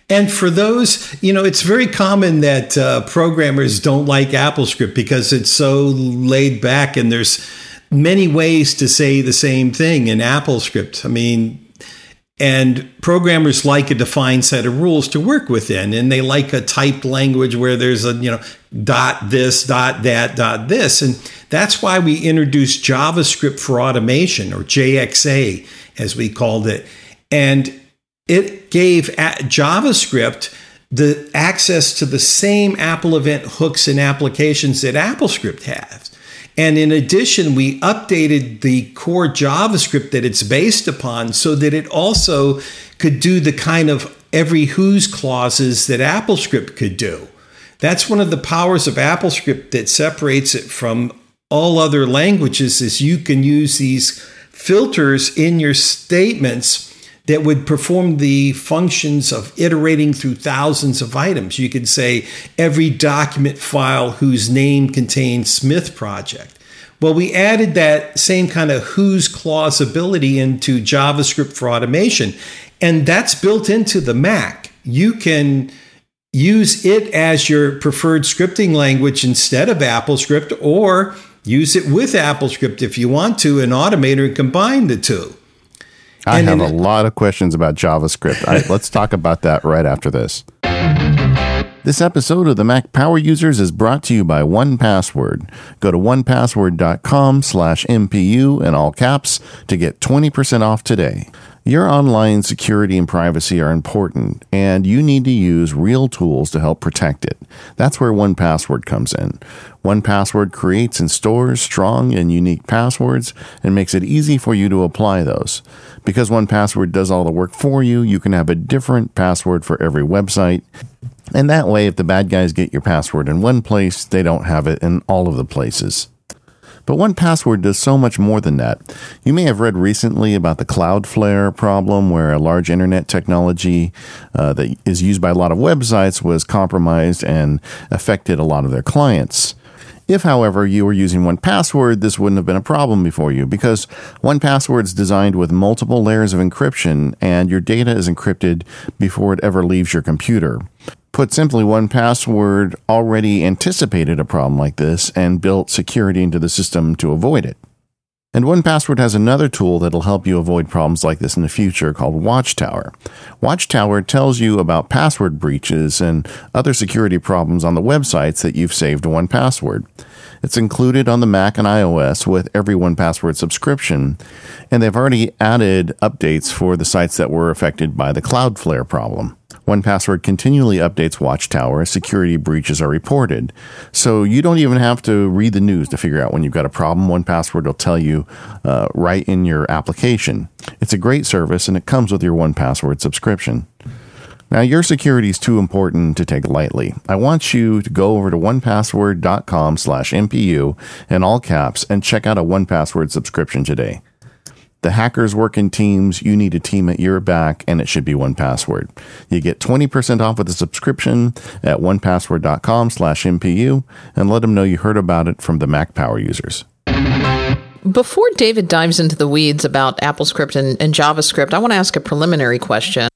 And for those, you know, it's very common that uh, programmers don't like AppleScript because it's so laid back, and there's many ways to say the same thing in AppleScript. I mean, and programmers like a defined set of rules to work within, and they like a typed language where there's a, you know, dot this, dot that, dot this. And that's why we introduced JavaScript for automation, or J X A, as we called it. And it gave JavaScript the access to the same Apple event hooks and applications that AppleScript has. And in addition, we updated the core JavaScript that it's based upon so that it also could do the kind of every who's clauses that AppleScript could do. That's one of the powers of AppleScript that separates it from all other languages, is you can use these filters in your statements that would perform the functions of iterating through thousands of items. You could say every document file whose name contains Smith Project. Well, we added that same kind of who's clause ability into JavaScript for automation, and that's built into the Mac. You can use it as your preferred scripting language instead of AppleScript, or use it with AppleScript if you want to, and Automator, and combine the two. I and have a lot of questions about JavaScript. All right, let's talk about that right after this. This episode of the Mac Power Users is brought to you by one password. Go to one password dot com slash M P U in all caps to get twenty percent off today. Your online security and privacy are important, and you need to use real tools to help protect it. That's where one password comes in. one password creates and stores strong and unique passwords and makes it easy for you to apply those. Because one password does all the work for you, you can have a different password for every website. And that way, if the bad guys get your password in one place, they don't have it in all of the places. But one password does so much more than that. You may have read recently about the Cloudflare problem, where a large internet technology uh, that is used by a lot of websites was compromised and affected a lot of their clients. If, however, you were using one password, this wouldn't have been a problem before you, because one password is designed with multiple layers of encryption, and your data is encrypted before it ever leaves your computer. Put simply, one password already anticipated a problem like this and built security into the system to avoid it. And one password has another tool that'll help you avoid problems like this in the future called Watchtower. Watchtower tells you about password breaches and other security problems on the websites that you've saved to one password. It's included on the Mac and iOS with every one password subscription, and they've already added updates for the sites that were affected by the Cloudflare problem. one password continually updates Watchtower as security breaches are reported. So you don't even have to read the news to figure out when you've got a problem. one password will tell you uh, right in your application. It's a great service, and it comes with your one password subscription. Now, your security is too important to take lightly. I want you to go over to one password dot com slash M P U in all caps and check out a one password subscription today. The hackers work in teams. You need a team at your back, and it should be one password. You get twenty percent off with a subscription at one password dot com slash M P U, and let them know you heard about it from the Mac Power Users. Before David dives into the weeds about AppleScript and, and JavaScript, I want to ask a preliminary question.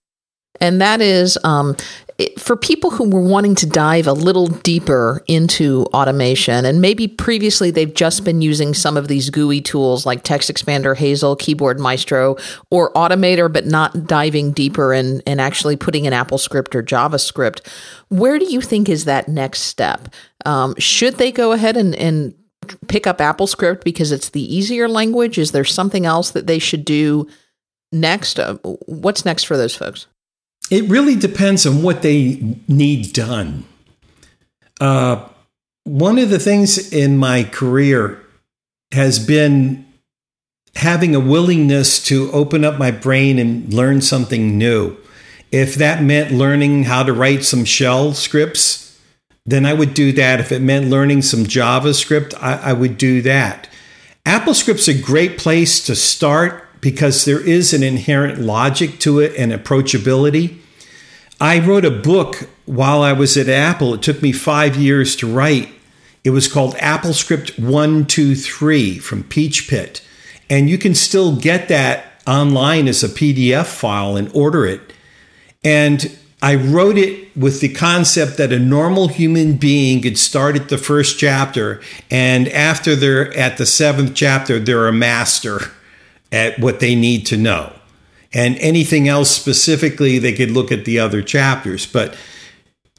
And that is, um, it, for people who were wanting to dive a little deeper into automation, and maybe previously they've just been using some of these G U I tools like Text Expander, Hazel, Keyboard Maestro, or Automator, but not diving deeper and, and actually putting in AppleScript or JavaScript, where do you think is that next step? Um, should they go ahead and, and pick up AppleScript because it's the easier language? Is there something else that they should do next? Uh, what's next for those folks? It really depends on what they need done. Uh, one of the things in my career has been having a willingness to open up my brain and learn something new. If that meant learning how to write some shell scripts, then I would do that. If it meant learning some JavaScript, I, I would do that. AppleScript's a great place to start, because there is an inherent logic to it and approachability. I wrote a book while I was at Apple. It took me five years to write. It was called AppleScript one two three from Peach Pit. And you can still get that online as a P D F file and order it. And I wrote it with the concept that a normal human being could start at the first chapter, and after they're at the seventh chapter, they're a master at what they need to know. And anything else specifically, they could look at the other chapters. But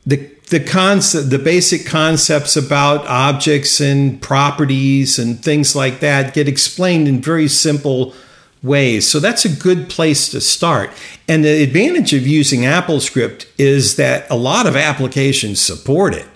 the the concept, the basic concepts about objects and properties and things like that get explained in very simple ways. So that's a good place to start. And the advantage of using AppleScript is that a lot of applications support it.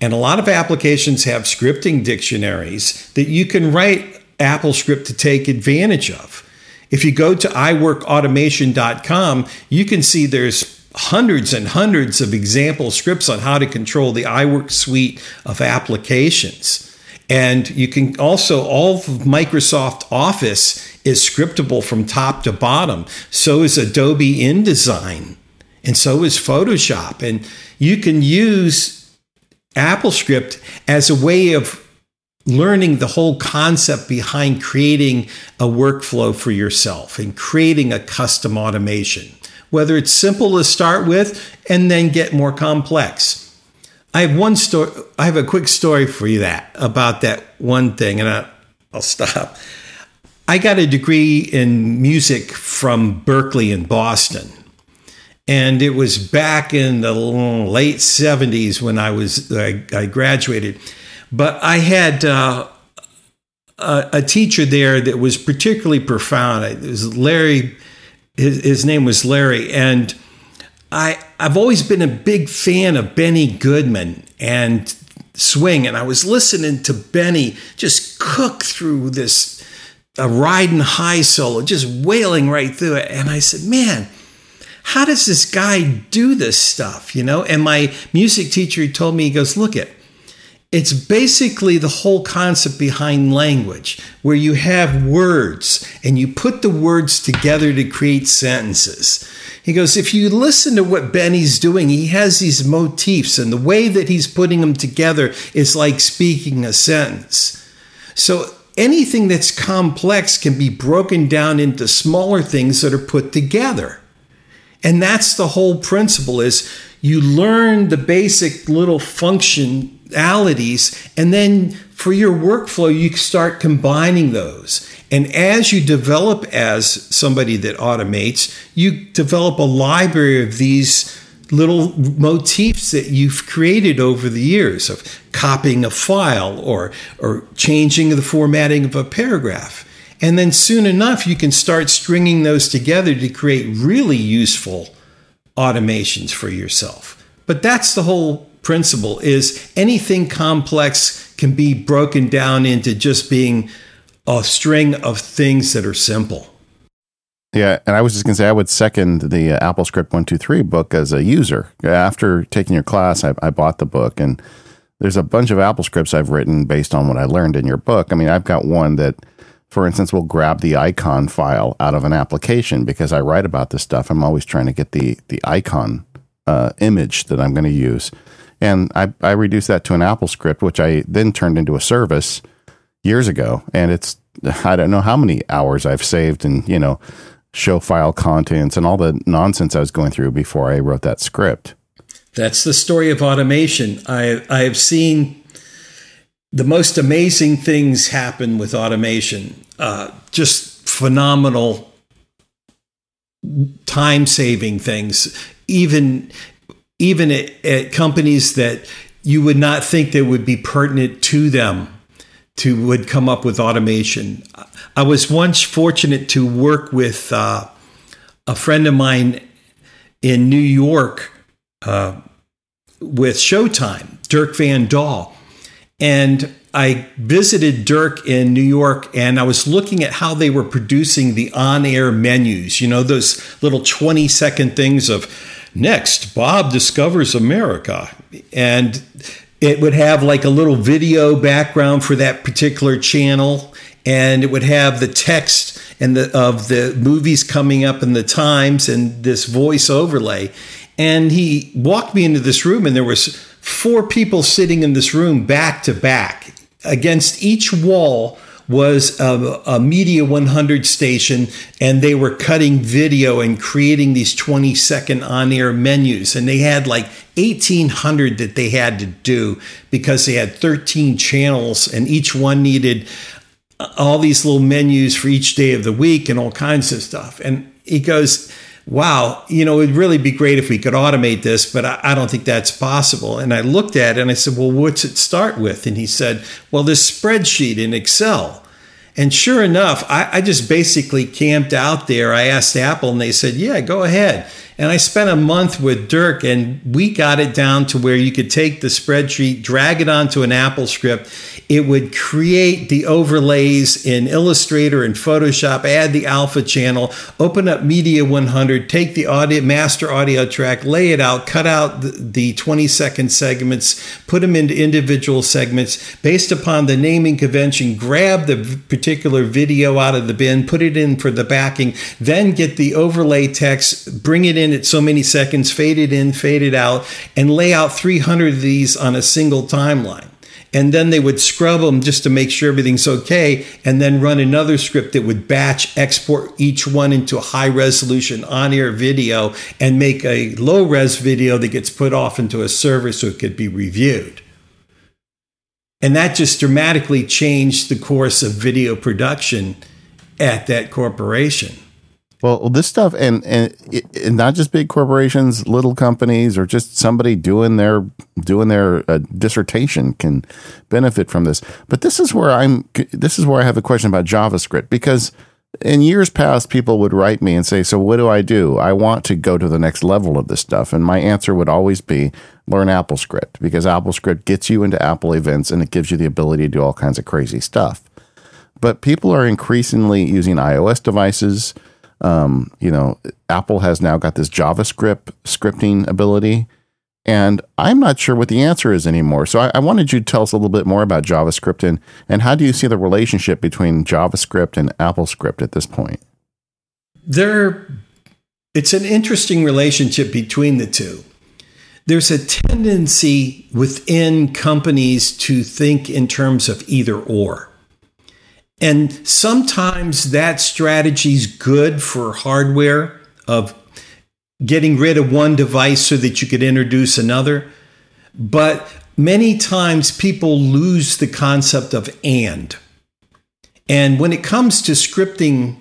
And a lot of applications have scripting dictionaries that you can write AppleScript to take advantage of. If you go to i work automation dot com, you can see there's hundreds and hundreds of example scripts on how to control the iWork suite of applications. And you can also, all of Microsoft Office is scriptable from top to bottom. So is Adobe InDesign, and so is Photoshop. And you can use AppleScript as a way of learning the whole concept behind creating a workflow for yourself and creating a custom automation, whether it's simple to start with and then get more complex. I have one story. I have a quick story for you that about that one thing, and I, I'll stop. I got a degree in music from Berkeley in Boston, And it was back in the late seventies when I was I, I graduated. But I had uh, a, a teacher there that was particularly profound. It was Larry. His, his name was Larry. And I, I've always been a big fan of Benny Goodman and swing. And I was listening to Benny just cook through this uh, riding high solo, just wailing right through it. And I said, man, how does this guy do this stuff? You know, and my music teacher told me, he goes, look it, it's basically the whole concept behind language, where you have words and you put the words together to create sentences. He goes, if you listen to what Benny's doing, he has these motifs, and the way that he's putting them together is like speaking a sentence. So anything that's complex can be broken down into smaller things that are put together. And that's the whole principle, is you learn the basic little functionalities, and then for your workflow, you start combining those. And as you develop as somebody that automates, you develop a library of these little motifs that you've created over the years of copying a file or, or changing the formatting of a paragraph. And then soon enough, you can start stringing those together to create really useful automations for yourself. But that's the whole principle, is anything complex can be broken down into just being a string of things that are simple. Yeah, and I was just going to say, I would second the uh, AppleScript one two three book as a user. After taking your class, I, I bought the book, and there's a bunch of AppleScripts I've written based on what I learned in your book. I mean, I've got one that, for instance, will grab the icon file out of an application, because I write about this stuff. I'm always trying to get the the icon uh, image that I'm going to use. And I, I reduced that to an AppleScript, which I then turned into a service years ago. And it's, I don't know how many hours I've saved, and, you know, show file contents and all the nonsense I was going through before I wrote that script. That's the story of automation. I I have seen the most amazing things happen with automation. Uh, just phenomenal time-saving things. Even... even at, at companies that you would not think that would be pertinent to them to would come up with automation. I was once fortunate to work with uh, a friend of mine in New York uh, with Showtime, Dirk Van Dahl. And I visited Dirk in New York, and I was looking at how they were producing the on-air menus, you know, those little twenty-second things of, next, Bob discovers America. And it would have like a little video background for that particular channel. And it would have the text and the of the movies coming up and the times and this voice overlay. And he walked me into this room, and there was four people sitting in this room back to back. Against each wall was a, a Media one hundred station, and they were cutting video and creating these twenty-second on-air menus. And they had like eighteen hundred that they had to do, because they had thirteen channels, and each one needed all these little menus for each day of the week and all kinds of stuff. And he goes, wow, you know, it'd really be great if we could automate this, but I, I don't think that's possible. And I looked at it and I said, well, what's it start with? And he said, well, this spreadsheet in Excel. And sure enough, I, I just basically camped out there. I asked Apple, and they said, yeah, go ahead. And I spent a month with Dirk, and we got it down to where you could take the spreadsheet, drag it onto an AppleScript. It would create the overlays in Illustrator and Photoshop, add the alpha channel, open up Media one hundred, take the audio, master audio track, lay it out, cut out the twenty-second segments, put them into individual segments based upon the naming convention, grab the particular video out of the bin, put it in for the backing, then get the overlay text, bring it in at so many seconds, fade it in, fade it out, and lay out three hundred of these on a single timeline. And then they would scrub them just to make sure everything's okay, and then run another script that would batch export each one into a high-resolution on-air video and make a low-res video that gets put off into a server so it could be reviewed. And that just dramatically changed the course of video production at that corporation. Well, this stuff, and, and and not just big corporations, little companies, or just somebody doing their doing their uh, dissertation can benefit from this. But this is where I'm. This is where I have a question about JavaScript, because in years past, people would write me and say, "So what do I do? I want to go to the next level of this stuff." And my answer would always be, "Learn AppleScript," because AppleScript gets you into Apple Events and it gives you the ability to do all kinds of crazy stuff. But people are increasingly using iOS devices. Um, you know, Apple has now got this JavaScript scripting ability, and I'm not sure what the answer is anymore. So I, I wanted you to tell us a little bit more about JavaScript, and, and how do you see the relationship between JavaScript and AppleScript at this point? There, it's an interesting relationship between the two. There's a tendency within companies to think in terms of either or. And sometimes that strategy is good for hardware, of getting rid of one device so that you could introduce another. But many times people lose the concept of and. And when it comes to scripting,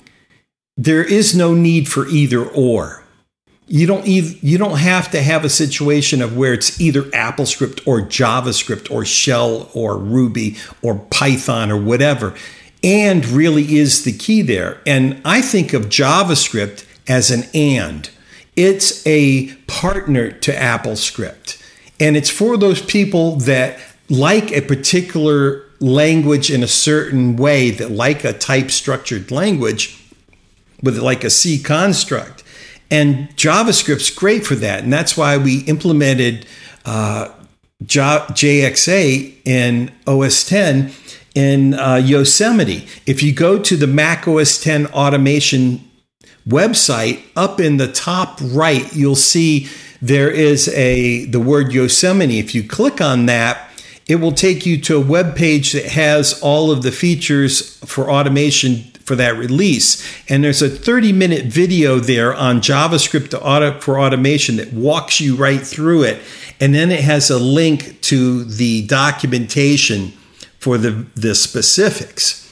there is no need for either or. You don't either, you don't have to have a situation of where it's either AppleScript or JavaScript or Shell or Ruby or Python or whatever. And really is the key there. And I think of JavaScript as an and. It's a partner to AppleScript. And it's for those people that like a particular language in a certain way, that like a type-structured language with like a C construct. And JavaScript's great for that. And that's why we implemented uh, J X A in O S ten in uh, Yosemite. If you go to the Mac O S ten automation website, up in the top right, you'll see there is a the word Yosemite. If you click on that, it will take you to a web page that has all of the features for automation for that release. And there's a thirty minute video there on JavaScript to auto, for automation that walks you right through it. And then it has a link to the documentation for the, the specifics.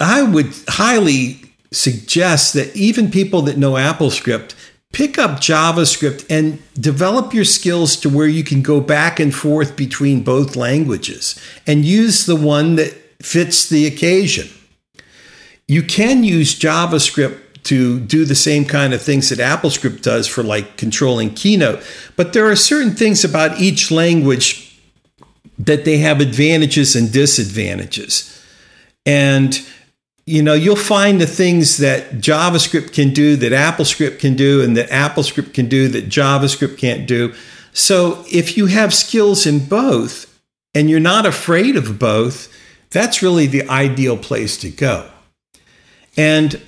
I would highly suggest that even people that know AppleScript pick up JavaScript and develop your skills to where you can go back and forth between both languages and use the one that fits the occasion. You can use JavaScript to do the same kind of things that AppleScript does for, like, controlling Keynote, but there are certain things about each language that they have advantages and disadvantages. And, you know, you'll find the things that JavaScript can do that AppleScript can do, and that AppleScript can do that JavaScript can't do. So if you have skills in both and you're not afraid of both, that's really the ideal place to go. And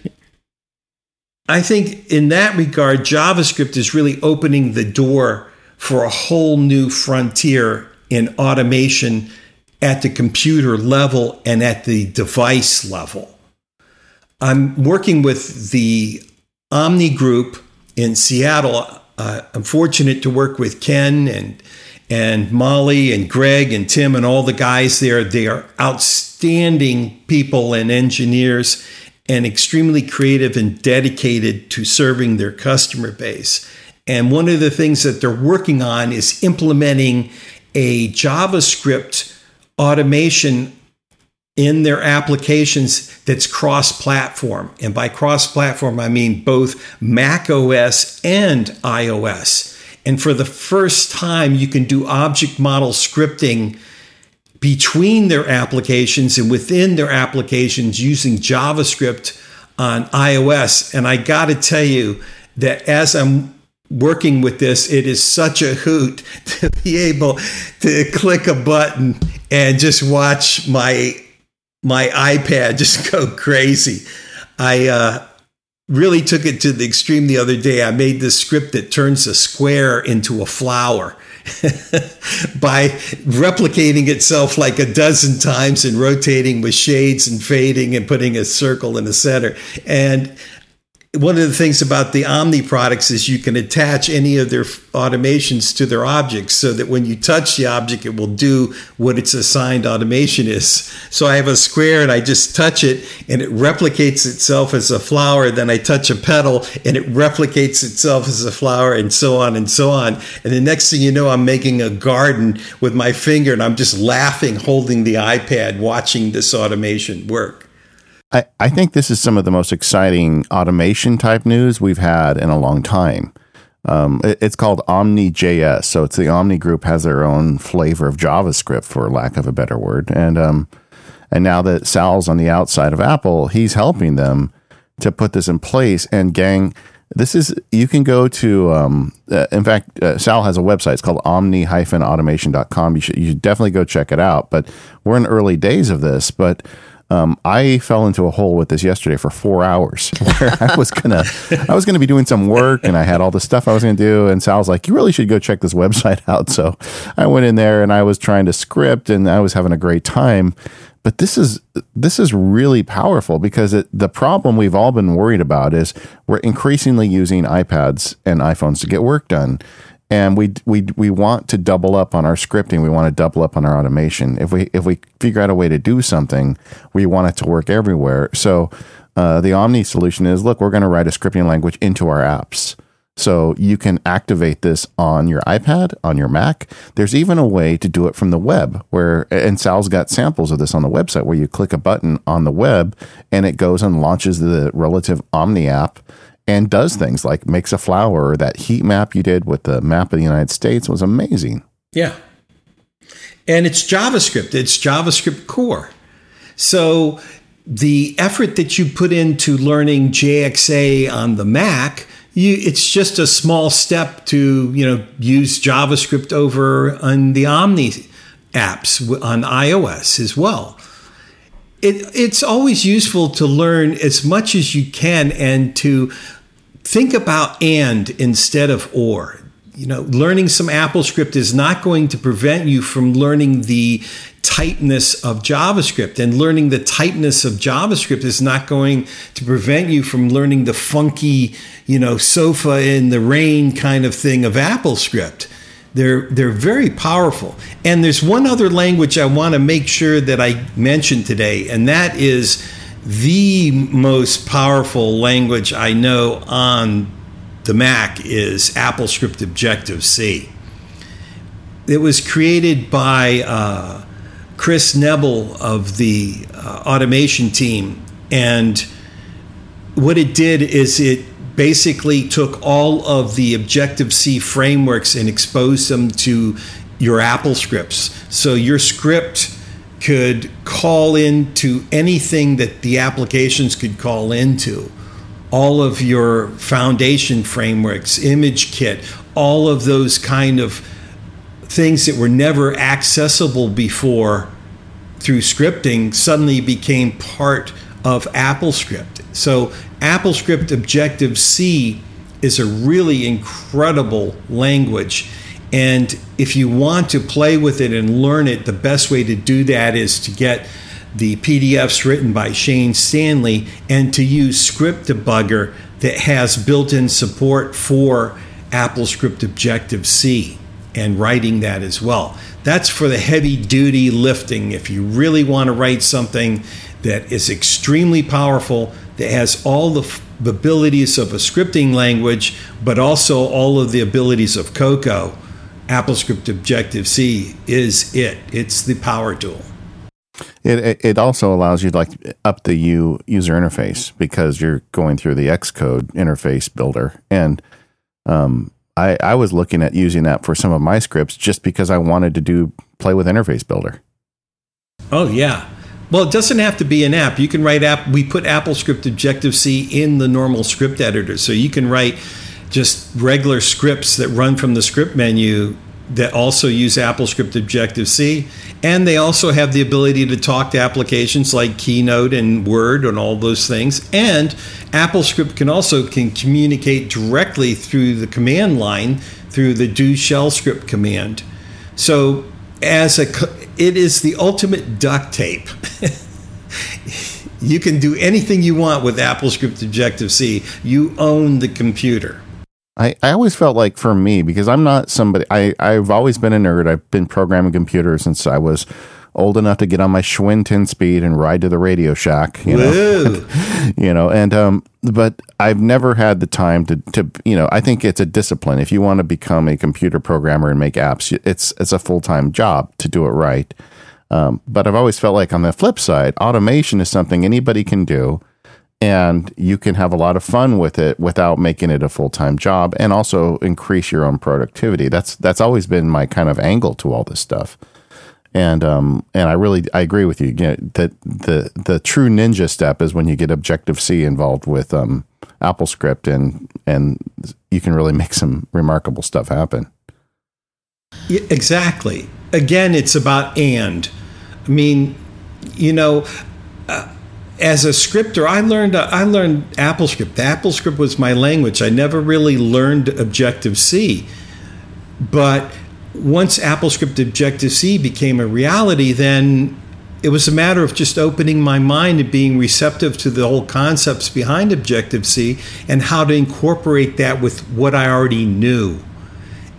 I think in that regard, JavaScript is really opening the door for a whole new frontier in automation at the computer level and at the device level. I'm working with the Omni Group in Seattle. Uh, I'm fortunate to work with Ken and and Molly and Greg and Tim and all the guys there. They are outstanding people and engineers and extremely creative and dedicated to serving their customer base. And one of the things that they're working on is implementing a JavaScript automation in their applications that's cross-platform. And by cross-platform, I mean both macOS and iOS. And for the first time, you can do object model scripting between their applications and within their applications using JavaScript on iOS. And I got to tell you that as I'm working with this, it is such a hoot to be able to click a button and just watch my my iPad just go crazy. I uh, really took it to the extreme the other day. I made this script that turns a square into a flower by replicating itself like a dozen times and rotating with shades and fading and putting a circle in the center. And one of the things about the Omni products is you can attach any of their automations to their objects so that when you touch the object, it will do what its assigned automation is. So I have a square and I just touch it and it replicates itself as a flower. Then I touch a petal and it replicates itself as a flower, and so on and so on. And the next thing you know, I'm making a garden with my finger and I'm just laughing, holding the iPad, watching this automation work. I, I think this is some of the most exciting automation type news we've had in a long time. Um, it, it's called OmniJS. So it's the Omni Group has their own flavor of JavaScript, for lack of a better word. And um, and now that Sal's on the outside of Apple, he's helping them to put this in place. And gang, this is, you can go to, um, uh, in fact, uh, Sal has a website. It's called omni dash automation dot com. You should, you should definitely go check it out. But we're in early days of this, but Um, I fell into a hole with this yesterday for four hours where I was gonna, I was gonna be doing some work and I had all this stuff I was gonna do, and Sal's like, "You really should go check this website out." So I went in there and I was trying to script and I was having a great time. But this is this is really powerful because it, the problem we've all been worried about is we're increasingly using iPads and iPhones to get work done. And we we we want to double up on our scripting. We want to double up on our automation. If we if we figure out a way to do something, we want it to work everywhere. So uh, the Omni solution is, look, we're going to write a scripting language into our apps. So you can activate this on your iPad, on your Mac. There's even a way to do it from the web, where, and Sal's got samples of this on the website, where you click a button on the web and it goes and launches the relative Omni app and does things like makes a flower. That heat map you did with the map of the United States was amazing. Yeah. And it's JavaScript. It's JavaScript core. So the effort that you put into learning J X A on the Mac, you, it's just a small step to, you know, use JavaScript over on the Omni apps on iOS as well. It, it's always useful to learn as much as you can and to think about and instead of or. You know, learning some AppleScript is not going to prevent you from learning the tightness of JavaScript, and learning the tightness of JavaScript is not going to prevent you from learning the funky, you know, sofa in the rain kind of thing of AppleScript. They're they're very powerful. And there's one other language I want to make sure that I mention today, and that is the most powerful language I know on the Mac is AppleScript Objective-C. It was created by uh, Chris Nebel of the uh, automation team, and what it did is it basically took all of the Objective-C frameworks and exposed them to your Apple scripts. So your script could call into anything that the applications could call into. All of your foundation frameworks, ImageKit, all of those kind of things that were never accessible before through scripting suddenly became part of AppleScript. So AppleScript Objective-C is a really incredible language. And if you want to play with it and learn it, the best way to do that is to get the P D Fs written by Shane Stanley and to use Script Debugger that has built-in support for AppleScript Objective-C and writing that as well. That's for the heavy-duty lifting. If you really want to write something that is extremely powerful, that has all the f- abilities of a scripting language, but also all of the abilities of Cocoa, AppleScript Objective-C is it. It's the power tool. It it also allows you to like up the U user interface because you're going through the Xcode interface builder. And um, I, I was looking at using that for some of my scripts just because I wanted to do play with interface builder. Oh, yeah. Well, it doesn't have to be an app. You can write app. We put AppleScript Objective-C in the normal script editor. So you can write just regular scripts that run from the script menu that also use AppleScript Objective-C. And they also have the ability to talk to applications like Keynote and Word and all those things. And AppleScript can also can communicate directly through the command line, through the do shell script command. So as a... It is the ultimate duct tape. You can do anything you want with AppleScript Objective-C. You own the computer. I, I always felt like, for me, because I'm not somebody, I, I've always been a nerd. I've been programming computers since I was old enough to get on my Schwinn ten speed and ride to the Radio Shack, you know, you know, and, um, but I've never had the time to, to, you know, I think it's a discipline. If you want to become a computer programmer and make apps, it's, it's a full-time job to do it right. Um, but I've always felt like, on the flip side, automation is something anybody can do. And you can have a lot of fun with it without making it a full-time job, and also increase your own productivity. That's that's always been my kind of angle to all this stuff. And um, and I really I agree with you, you know, that the the true ninja step is when you get Objective-C involved with um, AppleScript, and and you can really make some remarkable stuff happen. Yeah, exactly. Again, it's about and. I mean, you know. Uh, As a scripter, I learned I learned AppleScript. AppleScript was my language. I never really learned Objective-C. But once AppleScript Objective-C became a reality, then it was a matter of just opening my mind and being receptive to the whole concepts behind Objective-C and how to incorporate that with what I already knew.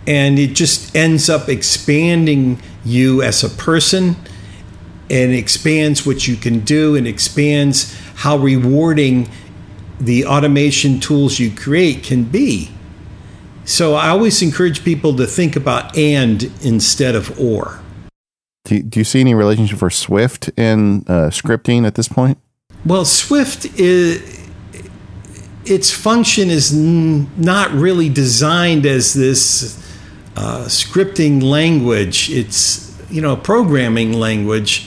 And it just ends up expanding you as a person, and expands what you can do, and expands how rewarding the automation tools you create can be. So I always encourage people to think about and instead of or. Do you, do you see any relationship for Swift in uh, scripting at this point? Well, Swift, is, its function is n- not really designed as this uh, scripting language. It's, you know, a programming language.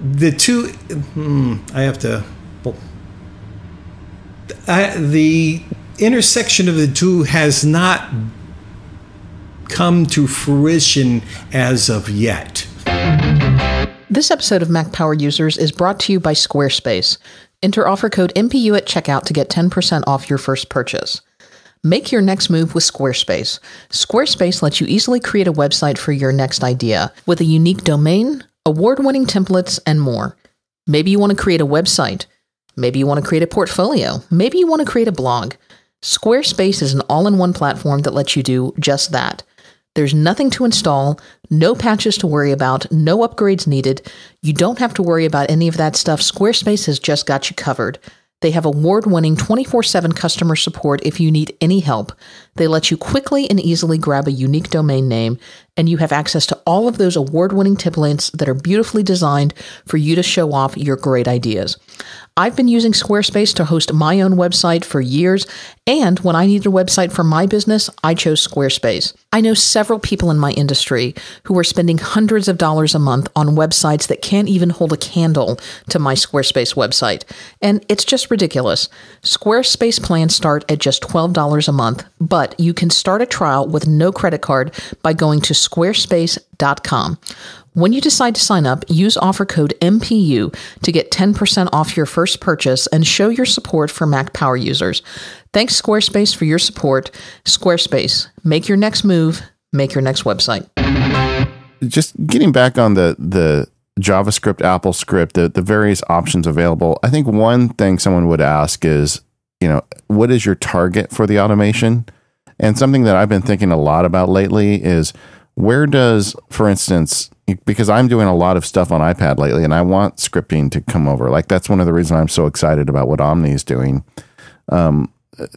The two, hmm, I have to, I, the intersection of the two has not come to fruition as of yet. This episode of Mac Power Users is brought to you by Squarespace. Enter offer code M P U at checkout to get ten percent off your first purchase. Make your next move with Squarespace. Squarespace lets you easily create a website for your next idea with a unique domain, award-winning templates, and more. Maybe you want to create a website. Maybe you want to create a portfolio. Maybe you want to create a blog. Squarespace is an all-in-one platform that lets you do just that. There's nothing to install, no patches to worry about, no upgrades needed. You don't have to worry about any of that stuff. Squarespace has just got you covered. They have award-winning twenty-four seven customer support if you need any help. They let you quickly and easily grab a unique domain name, and you have access to all of those award-winning templates that are beautifully designed for you to show off your great ideas. I've been using Squarespace to host my own website for years, and when I needed a website for my business, I chose Squarespace. I know several people in my industry who are spending hundreds of dollars a month on websites that can't even hold a candle to my Squarespace website, and it's just ridiculous. Squarespace plans start at just twelve dollars a month, but you can start a trial with no credit card by going to squarespace dot com. When you decide to sign up, use offer code M P U to get ten percent off your first purchase and show your support for Mac Power Users. Thanks, Squarespace, for your support. Squarespace, make your next move, make your next website. Just getting back on the, the JavaScript, AppleScript, the, the various options available, I think one thing someone would ask is, you know, what is your target for the automation? And something that I've been thinking a lot about lately is, where does, for instance, because I'm doing a lot of stuff on iPad lately, and I want scripting to come over. Like, that's one of the reasons I'm so excited about what Omni is doing. Um,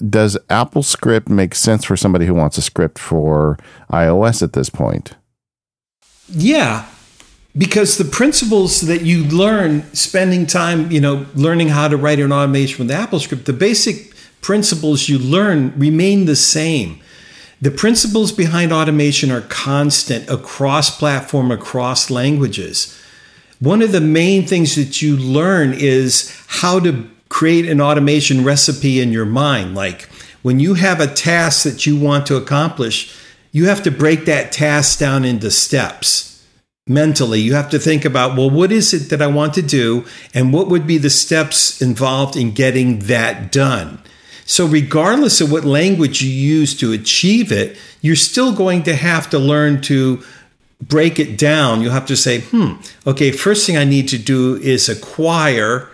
does AppleScript make sense for somebody who wants a script for iOS at this point? Yeah, because the principles that you learn spending time, you know, learning how to write an automation with AppleScript, the basic principles you learn remain the same. The principles behind automation are constant across platform, across languages. One of the main things that you learn is how to create an automation recipe in your mind. Like, when you have a task that you want to accomplish, you have to break that task down into steps mentally. You have to think about, well, what is it that I want to do? And what would be the steps involved in getting that done? So regardless of what language you use to achieve it, you're still going to have to learn to break it down, you'll have to say, hmm, okay, first thing I need to do is acquire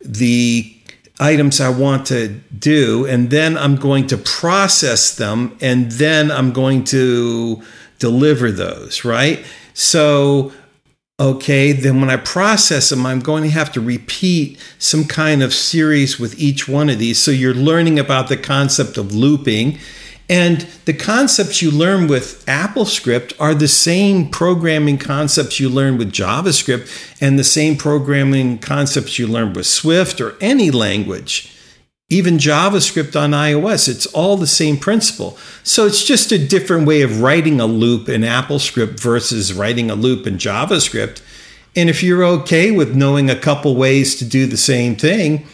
the items I want to do, and then I'm going to process them, and then I'm going to deliver those, right? So, okay, then when I process them, I'm going to have to repeat some kind of series with each one of these. So you're learning about the concept of looping. And the concepts you learn with AppleScript are the same programming concepts you learn with JavaScript and the same programming concepts you learn with Swift or any language, even JavaScript on iOS. It's all the same principle. So it's just a different way of writing a loop in AppleScript versus writing a loop in JavaScript. And if you're okay with knowing a couple ways to do the same thing,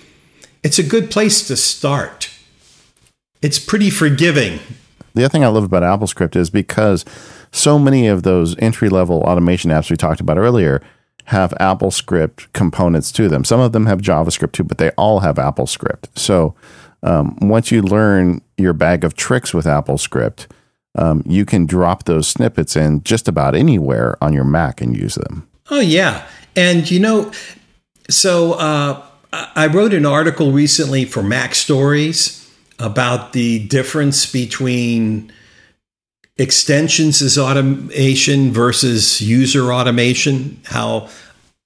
it's a good place to start. It's pretty forgiving. The other thing I love about AppleScript is because so many of those entry-level automation apps we talked about earlier have AppleScript components to them. Some of them have JavaScript too, but they all have AppleScript. So um, once you learn your bag of tricks with AppleScript, um, you can drop those snippets in just about anywhere on your Mac and use them. Oh, yeah. And, you know, so uh, I wrote an article recently for Mac Stories about the difference between extensions as automation versus user automation, how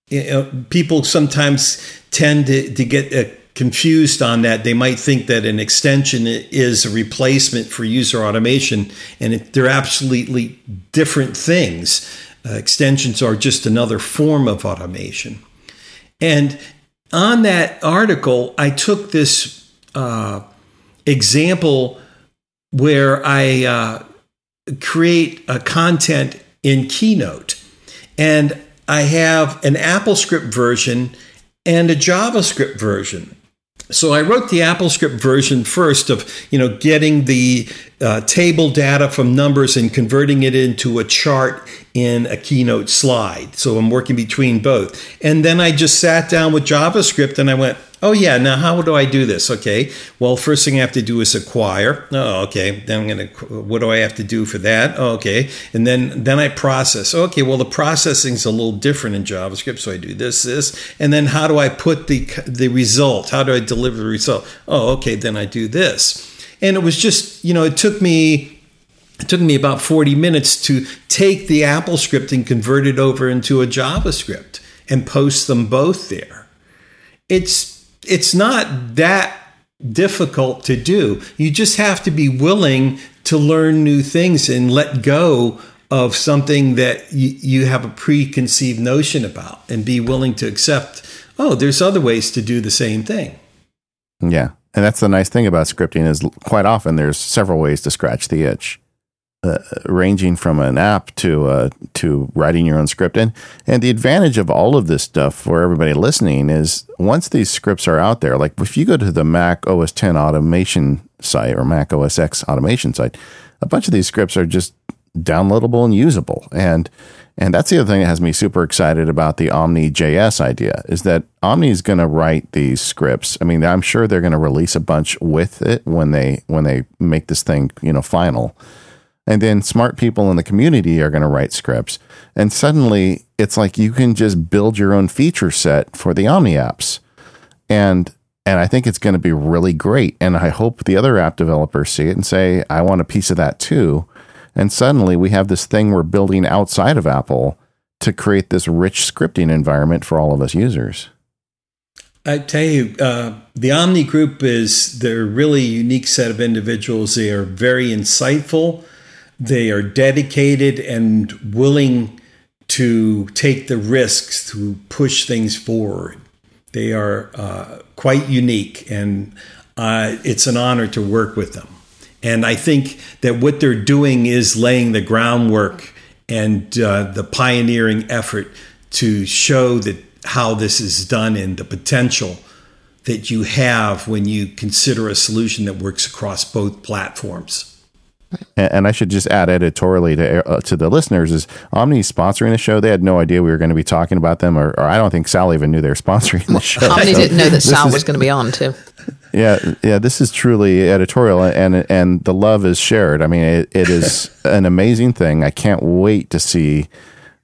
you know, people sometimes tend to, to get uh, confused on that. They might think that an extension is a replacement for user automation, and it, they're absolutely different things. Uh, extensions are just another form of automation. And on that article, I took this uh, example where I uh, create a content in Keynote, and I have an AppleScript version and a JavaScript version. So I wrote the AppleScript version first of, you know, getting the uh, table data from numbers and converting it into a chart in a Keynote slide. So I'm working between both. And then I just sat down with JavaScript and I went, oh yeah, now how do I do this? Okay, well, first thing I have to do is acquire. Oh, okay, then I'm gonna, what do I have to do for that? Oh, okay, and then, then I process. Okay, well, the processing's a little different in JavaScript, so I do this, this, and then how do I put the the result? How do I deliver the result? Oh, okay, then I do this. And it was just, you know, it took me, it took me about forty minutes to take the AppleScript and convert it over into a JavaScript and post them both there. It's, It's not that difficult to do. You just have to be willing to learn new things and let go of something that y- you have a preconceived notion about and be willing to accept, oh, there's other ways to do the same thing. Yeah. And that's the nice thing about scripting is quite often there's several ways to scratch the itch, uh, ranging from an app to uh, to writing your own script. And, and the advantage of all of this stuff for everybody listening is once these scripts are out there, like if you go to the Mac O S ten automation site or Mac O S X automation site, a bunch of these scripts are just downloadable and usable. And and that's the other thing that has me super excited about the OmniJS idea is that Omni is going to write these scripts. I mean, I'm sure they're going to release a bunch with it when they when they make this thing, you know, final. And then smart people in the community are going to write scripts. And suddenly it's like you can just build your own feature set for the Omni apps. And and I think it's going to be really great. And I hope the other app developers see it and say, I want a piece of that too. And suddenly we have this thing we're building outside of Apple to create this rich scripting environment for all of us users. I tell you, uh, the Omni Group is, they're a really unique set of individuals. They are very insightful. They are dedicated and willing to take the risks to push things forward. They are uh, quite unique, and uh, it's an honor to work with them. And I think that what they're doing is laying the groundwork and uh, the pioneering effort to show that how this is done and the potential that you have when you consider a solution that works across both platforms. And I should just add editorially to uh, to the listeners is Omni sponsoring the show. They had no idea we were going to be talking about them, or, or I don't think Sal even knew they were sponsoring the show. Omni so didn't know that Sal is, was going to be on too. Yeah, yeah. This is truly editorial, and and the love is shared. I mean, it, it is an amazing thing. I can't wait to see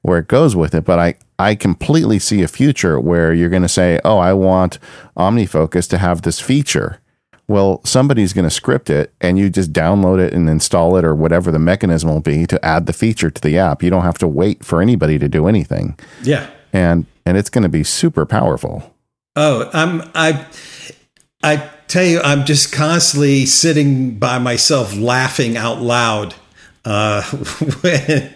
where it goes with it. But I, I completely see a future where you're going to say, oh, I want OmniFocus to have this feature. Well, somebody's going to script it, and you just download it and install it or whatever the mechanism will be to add the feature to the app. You don't have to wait for anybody to do anything. Yeah. And and it's going to be super powerful. Oh, I'm I I tell you, I'm just constantly sitting by myself laughing out loud uh, when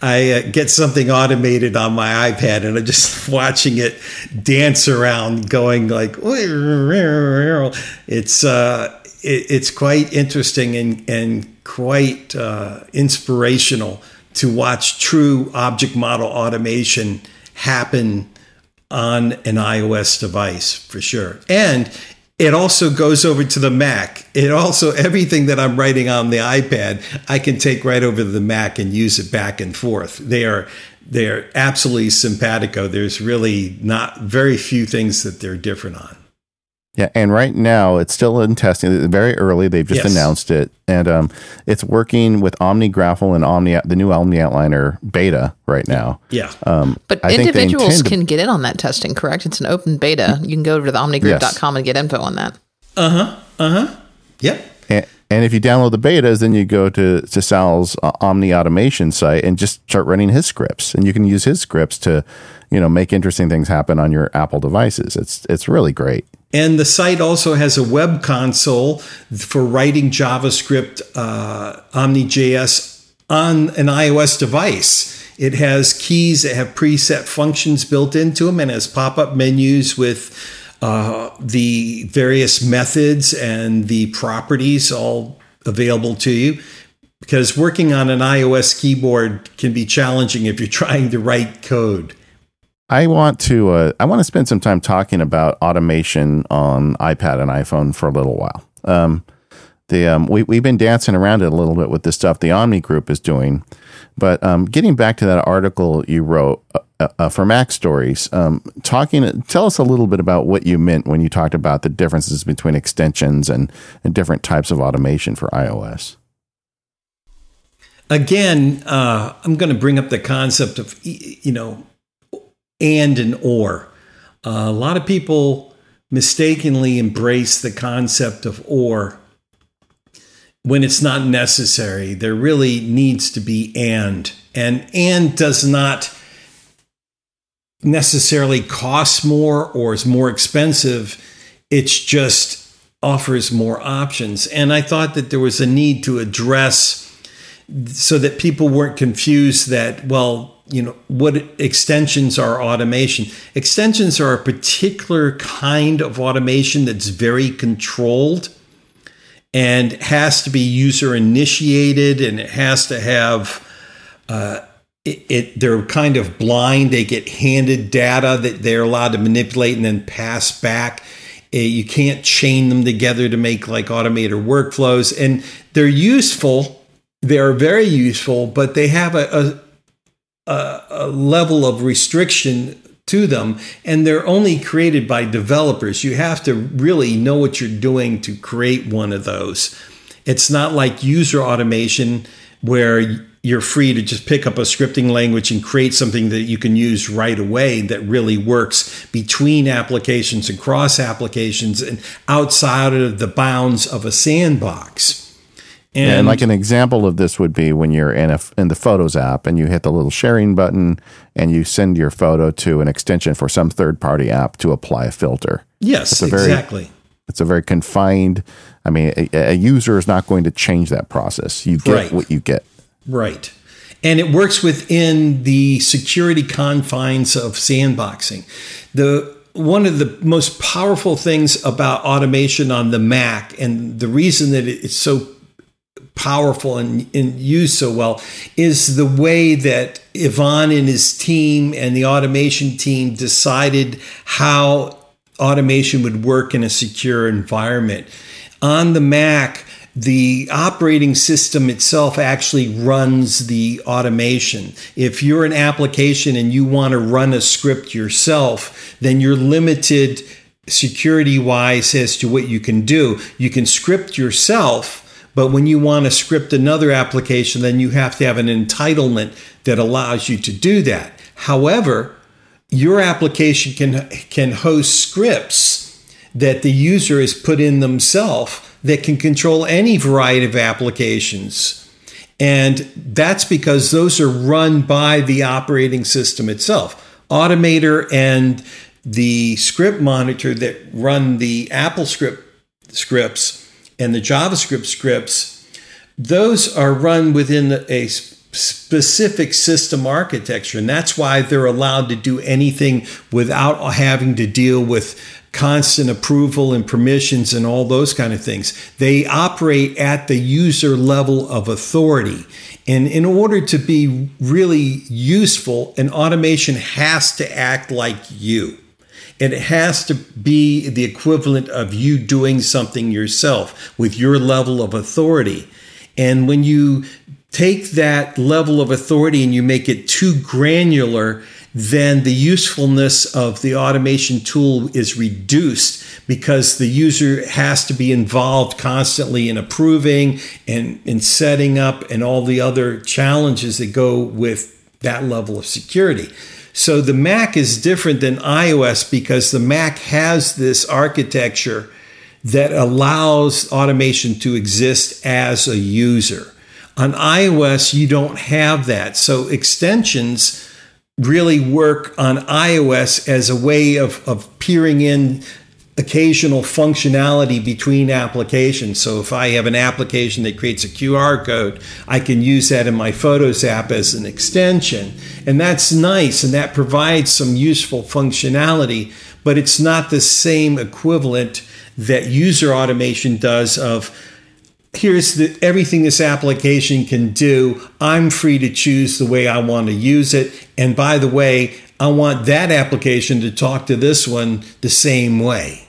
I uh, get something automated on my iPad, and I'm just watching it dance around, going like, it's uh, it, it's quite interesting and and quite uh, inspirational to watch true object model automation happen on an iOS device for sure. And it also goes over to the Mac. It also, everything that I'm writing on the iPad, I can take right over to the Mac and use it back and forth. They are, they are absolutely simpatico. There's really not very few things that they're different on. Yeah, and right now it's still in testing. Very early, they've just yes. announced it, and um, it's working with Omni Graphle and Omni, the new Omni Outliner beta right now. Yeah, um, but I individuals can to- get in on that testing, correct? It's an open beta. You can go over to the omni group dot com yes. and get info on that. Uh huh. Uh huh. Yep. And, and if you download the betas, then you go to to Sal's uh, Omni Automation site and just start running his scripts, and you can use his scripts to, you know, make interesting things happen on your Apple devices. It's it's really great. And the site also has a web console for writing JavaScript uh, OmniJS on an iOS device. It has keys that have preset functions built into them and has pop-up menus with uh, the various methods and the properties all available to you. Because working on an iOS keyboard can be challenging if you're trying to write code. I want to uh, I want to spend some time talking about automation on iPad and iPhone for a little while. Um, the um, we we've been dancing around it a little bit with the stuff the Omni Group is doing, but um, getting back to that article you wrote uh, uh, for Mac Stories, um, talking tell us a little bit about what you meant when you talked about the differences between extensions and and different types of automation for iOS. Again, uh, I'm going to bring up the concept of you know. and an or. Uh, a lot of people mistakenly embrace the concept of or when it's not necessary. There really needs to be and. And and does not necessarily cost more or is more expensive. It's just offers more options. And I thought that there was a need to address so that people weren't confused that, well, you know, what extensions are automation. Extensions are a particular kind of automation that's very controlled and has to be user initiated, and it has to have, uh, it, it they're kind of blind. They get handed data that they're allowed to manipulate and then pass back. Uh, you can't chain them together to make like Automator workflows, and they're useful. They're very useful, but they have a, a a level of restriction to them, and they're only created by developers. You have to really know what you're doing to create one of those. It's not like user automation where you're free to just pick up a scripting language and create something that you can use right away that really works between applications and cross applications and outside of the bounds of a sandbox. And, and like an example of this would be when you're in a, in the Photos app and you hit the little sharing button and you send your photo to an extension for some third-party app to apply a filter. Yes, it's a very, exactly. It's a very confined, I mean, a, a user is not going to change that process. You get right. what you get. Right. And it works within the security confines of sandboxing. The One of the most powerful things about automation on the Mac, and the reason that it's so powerful and, and used so well, is the way that Yvonne and his team and the automation team decided how automation would work in a secure environment. On the Mac, the operating system itself actually runs the automation. If you're an application and you want to run a script yourself, then you're limited security-wise as to what you can do. You can script yourself, But when you want to script another application, then you have to have an entitlement that allows you to do that. However, your application can, can host scripts that the user has put in themselves that can control any variety of applications. And that's because those are run by the operating system itself. Automator and the script monitor that run the AppleScript scripts and the JavaScript scripts, those are run within a specific system architecture. And that's why they're allowed to do anything without having to deal with constant approval and permissions and all those kind of things. They operate at the user level of authority. And in order to be really useful, an automation has to act like you. And it has to be the equivalent of you doing something yourself with your level of authority. And when you take that level of authority and you make it too granular, then the usefulness of the automation tool is reduced because the user has to be involved constantly in approving and in setting up and all the other challenges that go with that level of security. So the Mac is different than iOS because the Mac has this architecture that allows automation to exist as a user. On iOS, you don't have that. So extensions really work on iOS as a way of, of peering in occasional functionality between applications. So if I have an application that creates a Q R code, I can use that in my Photos app as an extension. And that's nice, and that provides some useful functionality, but it's not the same equivalent that user automation does of, here's the, everything this application can do. I'm free to choose the way I want to use it. And by the way, I want that application to talk to this one the same way.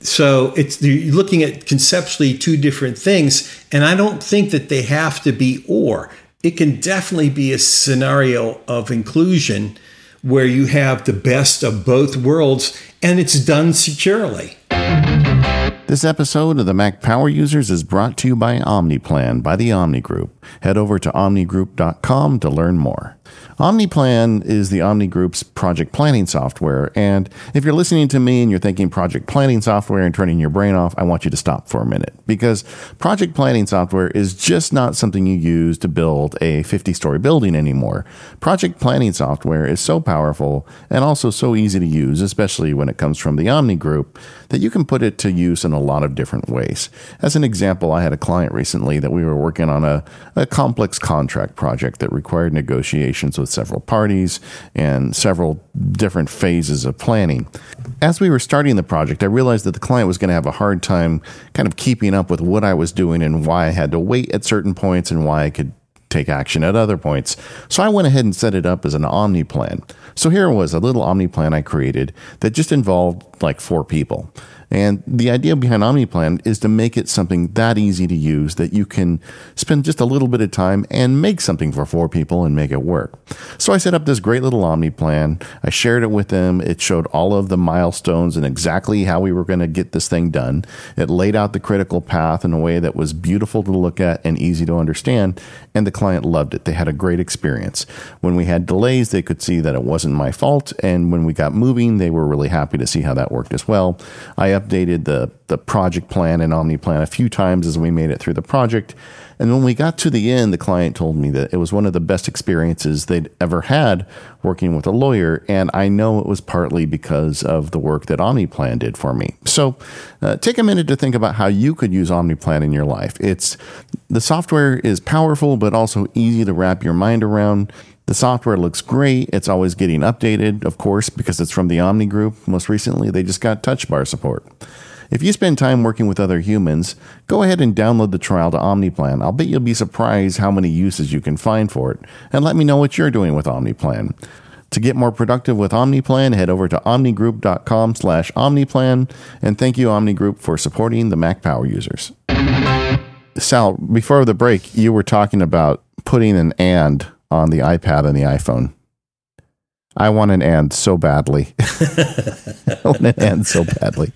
So it's, you're looking at conceptually two different things. And I don't think that they have to be or. It can definitely be a scenario of inclusion where you have the best of both worlds and it's done securely. This episode of the Mac Power Users is brought to you by OmniPlan by the Omni Group. Head over to omni group dot com to learn more. OmniPlan is the Omni Group's project planning software, and if you're listening to me and you're thinking project planning software and turning your brain off, I want you to stop for a minute, because project planning software is just not something you use to build a fifty-story building anymore. Project planning software is so powerful and also so easy to use, especially when it comes from the Omni Group, that you can put it to use in a lot of different ways. As an example, I had a client recently that we were working on a, a complex contract project that required negotiations with several parties and several different phases of planning. As we were starting the project, I realized that the client was going to have a hard time kind of keeping up with what I was doing and why I had to wait at certain points and why I could take action at other points. So I went ahead and set it up as an OmniPlan. So here was a little OmniPlan I created that just involved like four people. And the idea behind OmniPlan is to make it something that easy to use that you can spend just a little bit of time and make something for four people and make it work. So I set up this great little OmniPlan. I shared it with them. It showed all of the milestones and exactly how we were going to get this thing done. It laid out the critical path in a way that was beautiful to look at and easy to understand. And the client loved it. They had a great experience. When we had delays, they could see that it wasn't my fault. And when we got moving, they were really happy to see how that worked as well. I updated the, the project plan and OmniPlan a few times as we made it through the project. And when we got to the end, the client told me that it was one of the best experiences they'd ever had working with a lawyer. And I know it was partly because of the work that OmniPlan did for me. So uh, take a minute to think about how you could use OmniPlan in your life. It's the software is powerful, but also easy to wrap your mind around. The software looks great. It's always getting updated, of course, because it's from the Omni Group. Most recently, they just got Touch Bar support. If you spend time working with other humans, go ahead and download the trial to OmniPlan. I'll bet you'll be surprised how many uses you can find for it. And let me know what you're doing with OmniPlan. To get more productive with OmniPlan, head over to omnigroup.com slash OmniPlan. And thank you, Omni Group, for supporting the Mac Power Users. Sal, before the break, you were talking about putting an and on the iPad and the iPhone. I want an and so badly. I want an and so badly.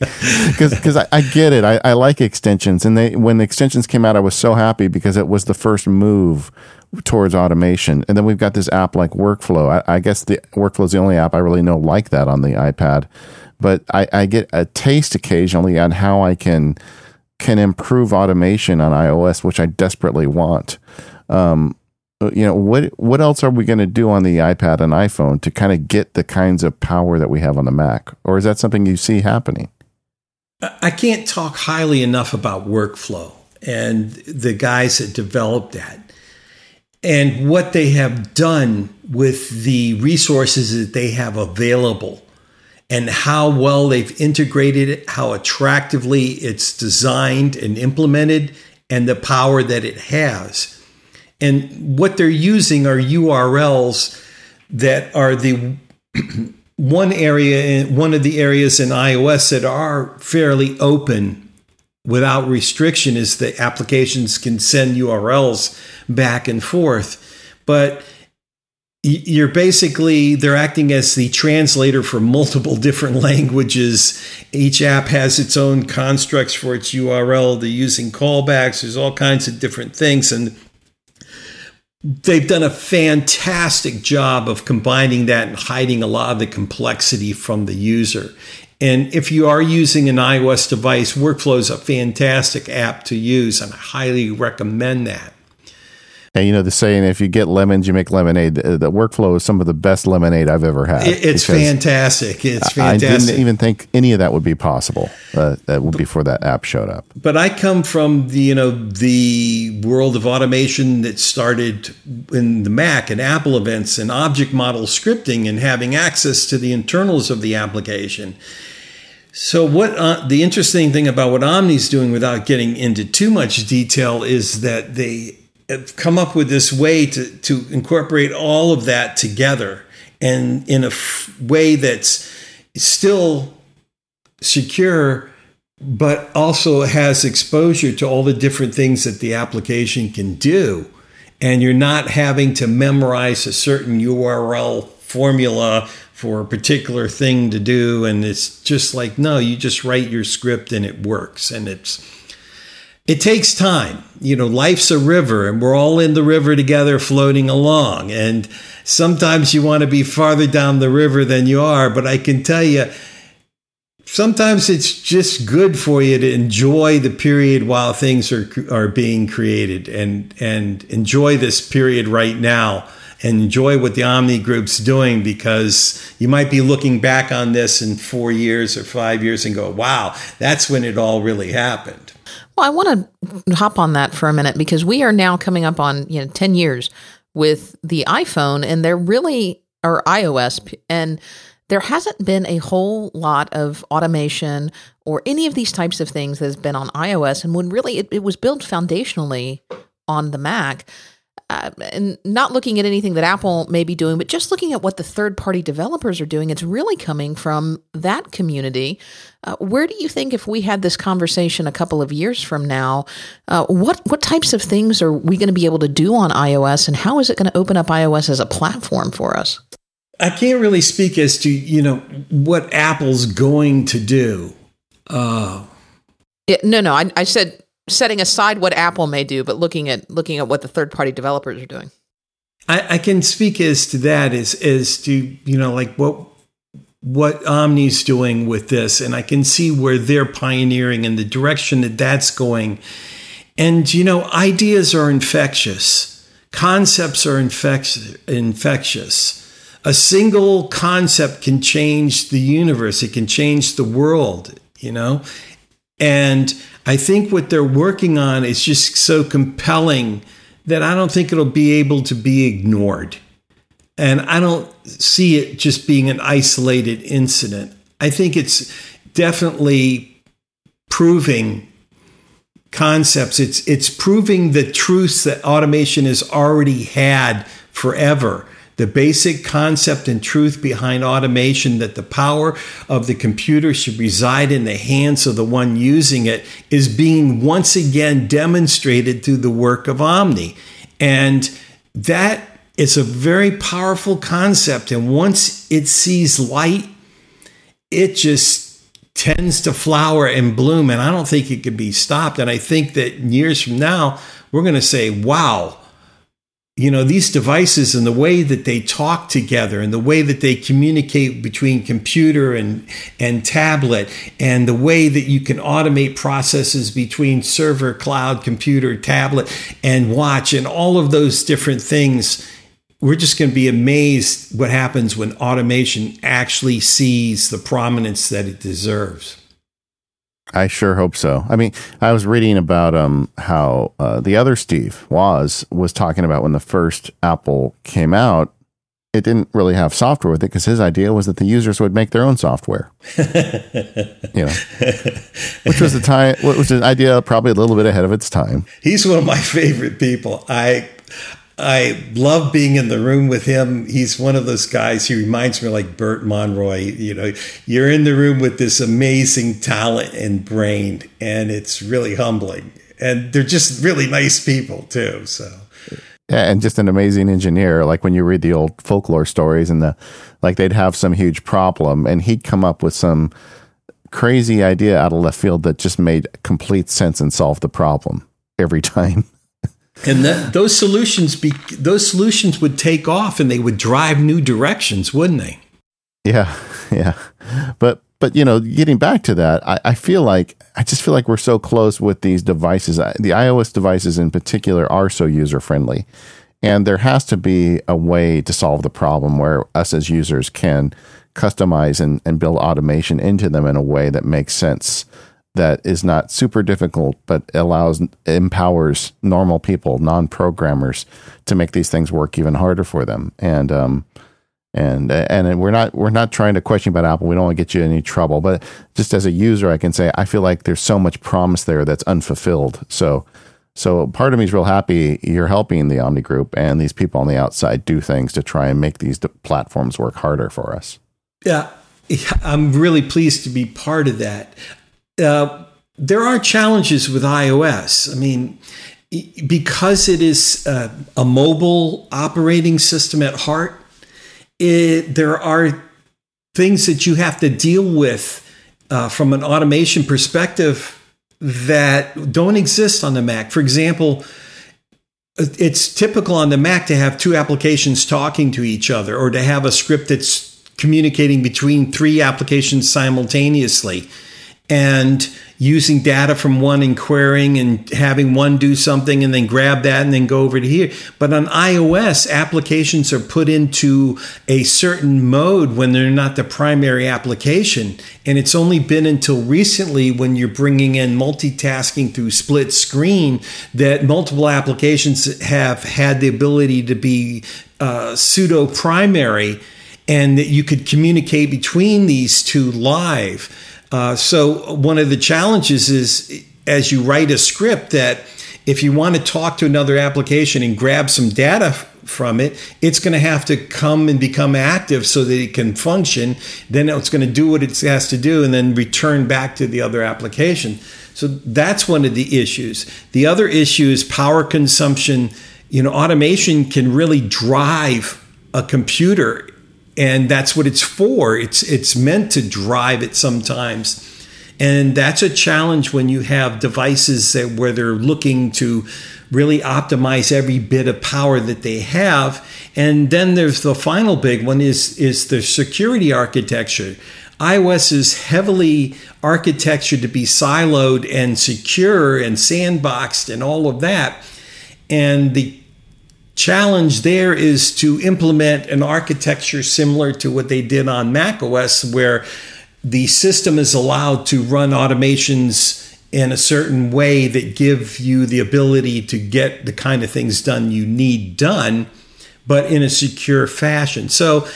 Because I, I get it. I, I like extensions. And they when the extensions came out, I was so happy because it was the first move towards automation. And then we've got this app like Workflow. I, I guess the Workflow is the only app I really know like that on the iPad. But I, I get a taste occasionally on how I can can improve automation on iOS, which I desperately want. Um, you know, what what else are we going to do on the iPad and iPhone to kind of get the kinds of power that we have on the Mac? Or is that something you see happening? I can't talk highly enough about Workflow and the guys that developed that and what they have done with the resources that they have available and how well they've integrated it, how attractively it's designed and implemented, and the power that it has. And what they're using are U R Ls that are the one area, one of the areas in iOS that are fairly open without restriction, is the applications can send U R Ls back and forth. But you're basically, they're acting as the translator for multiple different languages. Each app has its own constructs for its U R L. They're using callbacks. There's all kinds of different things. And they've done a fantastic job of combining that and hiding a lot of the complexity from the user. And if you are using an iOS device, Workflow is a fantastic app to use, and I highly recommend that. And you know the saying, if you get lemons, you make lemonade. The, the Workflow is some of the best lemonade I've ever had. It, it's fantastic. It's fantastic. I didn't even think any of that would be possible uh, that would, before that app showed up. But I come from the, you know, the world of automation that started in the Mac and Apple Events and object model scripting and having access to the internals of the application. So what uh, the interesting thing about what Omni's doing, without getting into too much detail, is that they have come up with this way to, to incorporate all of that together, and in a f- way that's still secure, but also has exposure to all the different things that the application can do. And you're not having to memorize a certain U R L formula for a particular thing to do. And it's just like, no, you just write your script and it works. And it's, it takes time. You know, life's a river, and we're all in the river together floating along. And sometimes you want to be farther down the river than you are. But I can tell you, sometimes it's just good for you to enjoy the period while things are are being created, and, and enjoy this period right now, and enjoy what the Omni Group's doing, because you might be looking back on this in four years or five years and go, wow, that's when it all really happened. Well, I want to hop on that for a minute, because we are now coming up on, you know, ten years with the iPhone, and there really are iOS, and there hasn't been a whole lot of automation or any of these types of things that has been on iOS. And when really it, it was built foundationally on the Mac, uh, and not looking at anything that Apple may be doing, but just looking at what the third party developers are doing, it's really coming from that community. Uh, where do you think, if we had this conversation a couple of years from now, uh, what what types of things are we going to be able to do on iOS, and how is it going to open up iOS as a platform for us? I can't really speak as to, you know, what Apple's going to do. Uh, it, no, no, I, I said setting aside what Apple may do, but looking at looking at what the third party developers are doing. I, I can speak as to that, as as to, you know, like what. what Omni's doing with this, and I can see where they're pioneering and the direction that that's going. And, you know, ideas are infectious. Concepts are infectious. infectious. A single concept can change the universe. It can change the world, you know? And I think what they're working on is just so compelling that I don't think it'll be able to be ignored. And I don't see it just being an isolated incident. I think it's definitely proving concepts. It's it's proving the truths that automation has already had forever. The basic concept and truth behind automation, that the power of the computer should reside in the hands of the one using it, is being once again demonstrated through the work of Omni. And that It's a very powerful concept. And once it sees light, it just tends to flower and bloom. And I don't think it can be stopped. And I think that years from now, we're going to say, wow, you know, these devices and the way that they talk together and the way that they communicate between computer and, and tablet and the way that you can automate processes between server, cloud, computer, tablet, and watch and all of those different things. We're just going to be amazed what happens when automation actually sees the prominence that it deserves. I sure hope so. I mean, I was reading about um, how uh, the other Steve Woz was talking about when the first Apple came out, it didn't really have software with it because his idea was that the users would make their own software, you know, which was the time, which was an idea probably a little bit ahead of its time. He's one of my favorite people. I. I love being in the room with him. He's one of those guys. He reminds me like Burt Monroy. You know, you're in the room with this amazing talent and brain, and it's really humbling. And they're just really nice people too. So, yeah, and just an amazing engineer. Like when you read the old folklore stories, and the like, they'd have some huge problem, and he'd come up with some crazy idea out of left field that just made complete sense and solved the problem every time. And that, those solutions, be, those solutions would take off, and they would drive new directions, wouldn't they? Yeah, yeah. But but you know, getting back to that, I, I feel like I just feel like we're so close with these devices. I, the iOS devices in particular are so user friendly, and there has to be a way to solve the problem where us as users can customize and, and build automation into them in a way that makes sense. That is not super difficult, but allows, empowers normal people, non-programmers, to make these things work even harder for them. And um, and and we're not we're not trying to question about Apple. We don't want to get you in any trouble. But just as a user, I can say I feel like there's so much promise there that's unfulfilled. So so part of me is real happy you're helping the Omni Group and these people on the outside do things to try and make these platforms work harder for us. Yeah, I'm really pleased to be part of that. Uh, there are challenges with iOS. I mean, because it is uh, a mobile operating system at heart, it, there are things that you have to deal with uh, from an automation perspective that don't exist on the Mac. For example, it's typical on the Mac to have two applications talking to each other or to have a script that's communicating between three applications simultaneously. And using data from one and querying and having one do something and then grab that and then go over to here. But on iOS, applications are put into a certain mode when they're not the primary application. And it's only been until recently when you're bringing in multitasking through split screen that multiple applications have had the ability to be uh, pseudo-primary and that you could communicate between these two live. Uh, so one of the challenges is as you write a script that if you want to talk to another application and grab some data f- from it, it's going to have to come and become active so that it can function. Then it's going to do what it has to do and then return back to the other application. So that's one of the issues. The other issue is power consumption. You know, automation can really drive a computer. And that's what it's for. It's it's meant to drive it sometimes. And that's a challenge when you have devices that where they're looking to really optimize every bit of power that they have. And then there's the final big one is, is the security architecture. iOS is heavily architectured to be siloed and secure and sandboxed and all of that. And the challenge there is to implement an architecture similar to what they did on macOS, where the system is allowed to run automations in a certain way that give you the ability to get the kind of things done you need done, but in a secure fashion. So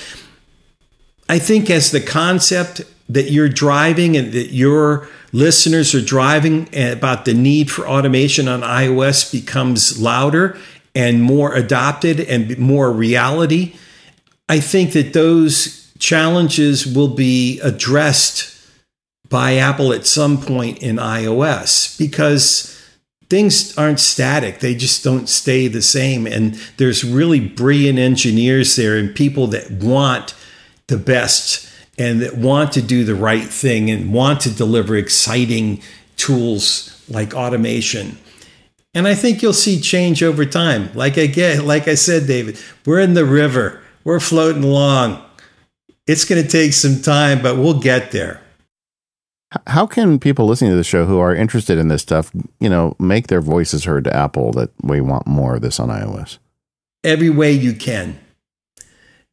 I think as the concept that you're driving and that your listeners are driving about the need for automation on iOS becomes louder and more adopted and more reality, I think that those challenges will be addressed by Apple at some point in iOS because things aren't static. They just don't stay the same. And there's really brilliant engineers there and people that want the best and that want to do the right thing and want to deliver exciting tools like automation. And I think you'll see change over time. Like I get, like I said, David, we're in the river. We're floating along. It's going to take some time, but we'll get there. How can people listening to the show who are interested in this stuff, you know, make their voices heard to Apple that we want more of this on iOS? Every way you can.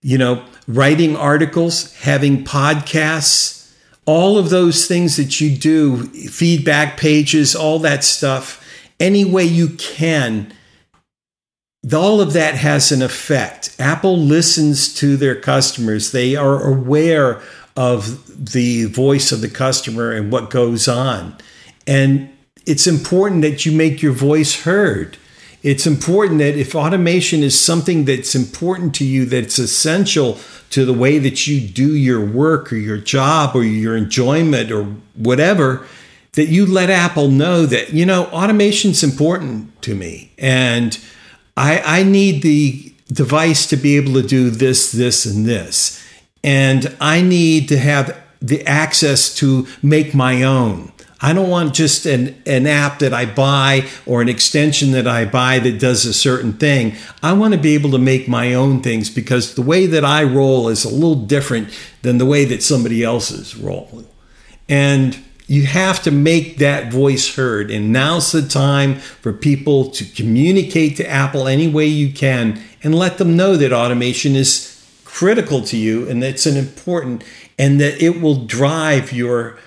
You know, writing articles, having podcasts, all of those things that you do, feedback pages, all that stuff, any way you can, all of that has an effect. Apple listens to their customers. They are aware of the voice of the customer and what goes on. And it's important that you make your voice heard. It's important that if automation is something that's important to you, that's essential to the way that you do your work or your job or your enjoyment or whatever, that you let Apple know that, you know, automation's important to me. And I, I need the device to be able to do this, this, and this. And I need to have the access to make my own. I don't want just an, an app that I buy or an extension that I buy that does a certain thing. I want to be able to make my own things because the way that I roll is a little different than the way that somebody else's roll. And you have to make that voice heard. And now's the time for people to communicate to Apple any way you can and let them know that automation is critical to you and that's an important and that it will drive your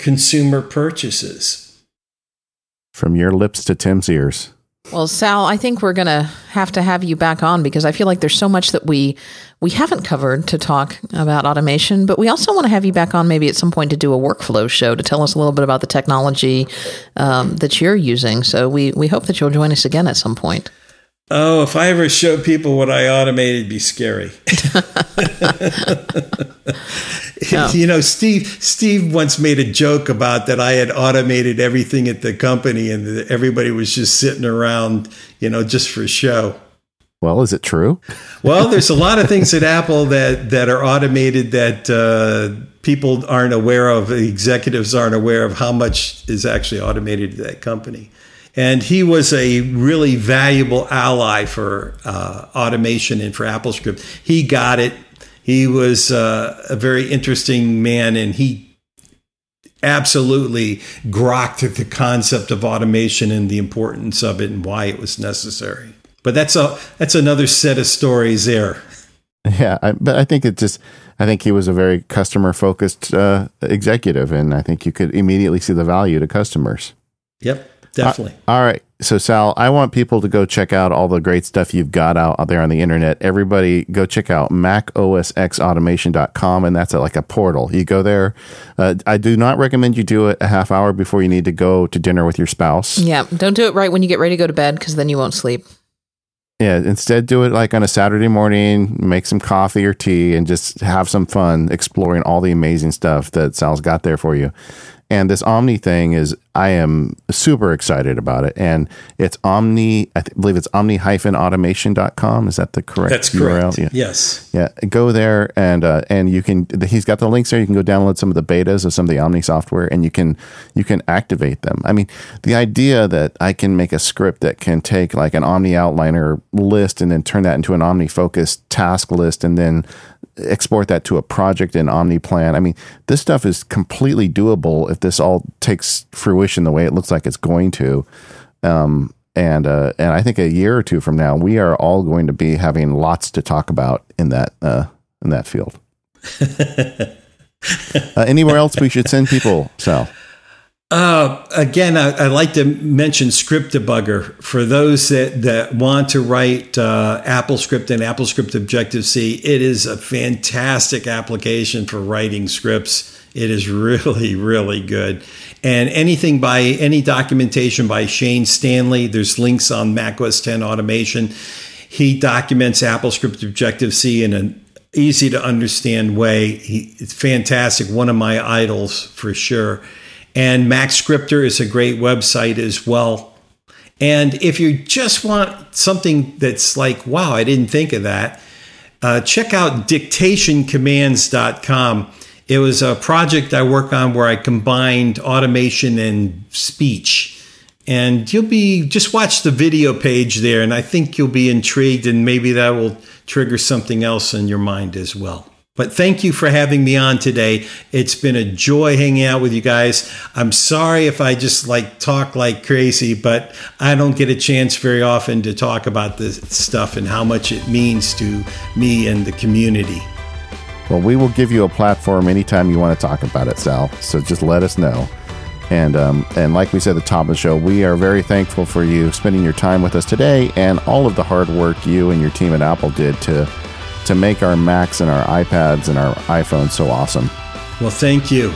consumer purchases. From your lips to Tim's ears. Well, Sal, I think we're going to have to have you back on because I feel like there's so much that we we haven't covered to talk about automation, but we also want to have you back on maybe at some point to do a workflow show to tell us a little bit about the technology um, that you're using. So we we hope that you'll join us again at some point. Oh, if I ever showed people what I automated, it'd be scary. no. You know, Steve Steve once made a joke about that I had automated everything at the company and everybody was just sitting around, you know, just for show. Well, is it true? Well, there's a lot of things at Apple that, that are automated that uh, people aren't aware of, executives aren't aware of how much is actually automated at that company. And he was a really valuable ally for uh, automation and for AppleScript. He got it. He was uh, a very interesting man, and he absolutely grokked the concept of automation and the importance of it and why it was necessary. But that's a that's another set of stories there. Yeah, I, but I think it just, I think he was a very customer-focused uh, executive, and I think you could immediately see the value to customers. Yep. Definitely. Uh, all right. So, Sal, I want people to go check out all the great stuff you've got out, out there on the internet. Everybody go check out mac O S X automation dot com, and that's a, like a portal. You go there. Uh, I do not recommend you do it a half hour before you need to go to dinner with your spouse. Yeah. Don't do it right when you get ready to go to bed because then you won't sleep. Yeah. Instead, do it like on a Saturday morning, make some coffee or tea, and just have some fun exploring all the amazing stuff that Sal's got there for you. And this Omni thing is, I am super excited about it. And it's Omni, I th- believe it's omni dash automation dot com. Is that the correct That's correct. U R L? Yeah. Yes. Yeah. Go there and uh, and you can, he's got the links there. You can go download some of the betas of some of the Omni software and you can, you can activate them. I mean, the idea that I can make a script that can take like an Omni outliner list and then turn that into an Omni focused task list and then export that to a project in OmniPlan. I mean, this stuff is completely doable if this all takes fruition the way it looks like it's going to. Um, and uh, and I think a year or two from now, we are all going to be having lots to talk about in that uh, in that field. uh, anywhere else we should send people, Sal? Uh, again, I, I'd like to mention Script Debugger for those that, that want to write uh, AppleScript and AppleScript Objective-C. It is a fantastic application for writing scripts. It is really, really good. And anything by any documentation by Shane Stanley, there's links on Mac O S ten Automation. He documents AppleScript Objective-C in an easy to understand way. He, it's fantastic. One of my idols for sure. And Mac Scripter is a great website as well. And if you just want something that's like, wow, I didn't think of that, uh, check out dictation commands dot com. It was a project I work on where I combined automation and speech. And you'll be, just watch the video page there, and I think you'll be intrigued, and maybe that will trigger something else in your mind as well. But thank you for having me on today. It's been a joy hanging out with you guys. I'm sorry if I just like talk like crazy, but I don't get a chance very often to talk about this stuff and how much it means to me and the community. Well, we will give you a platform anytime you want to talk about it, Sal. So just let us know. And um, and like we said at the top of the show, we are very thankful for you spending your time with us today and all of the hard work you and your team at Apple did to to make our Macs and our iPads and our iPhones so awesome. Well, thank you.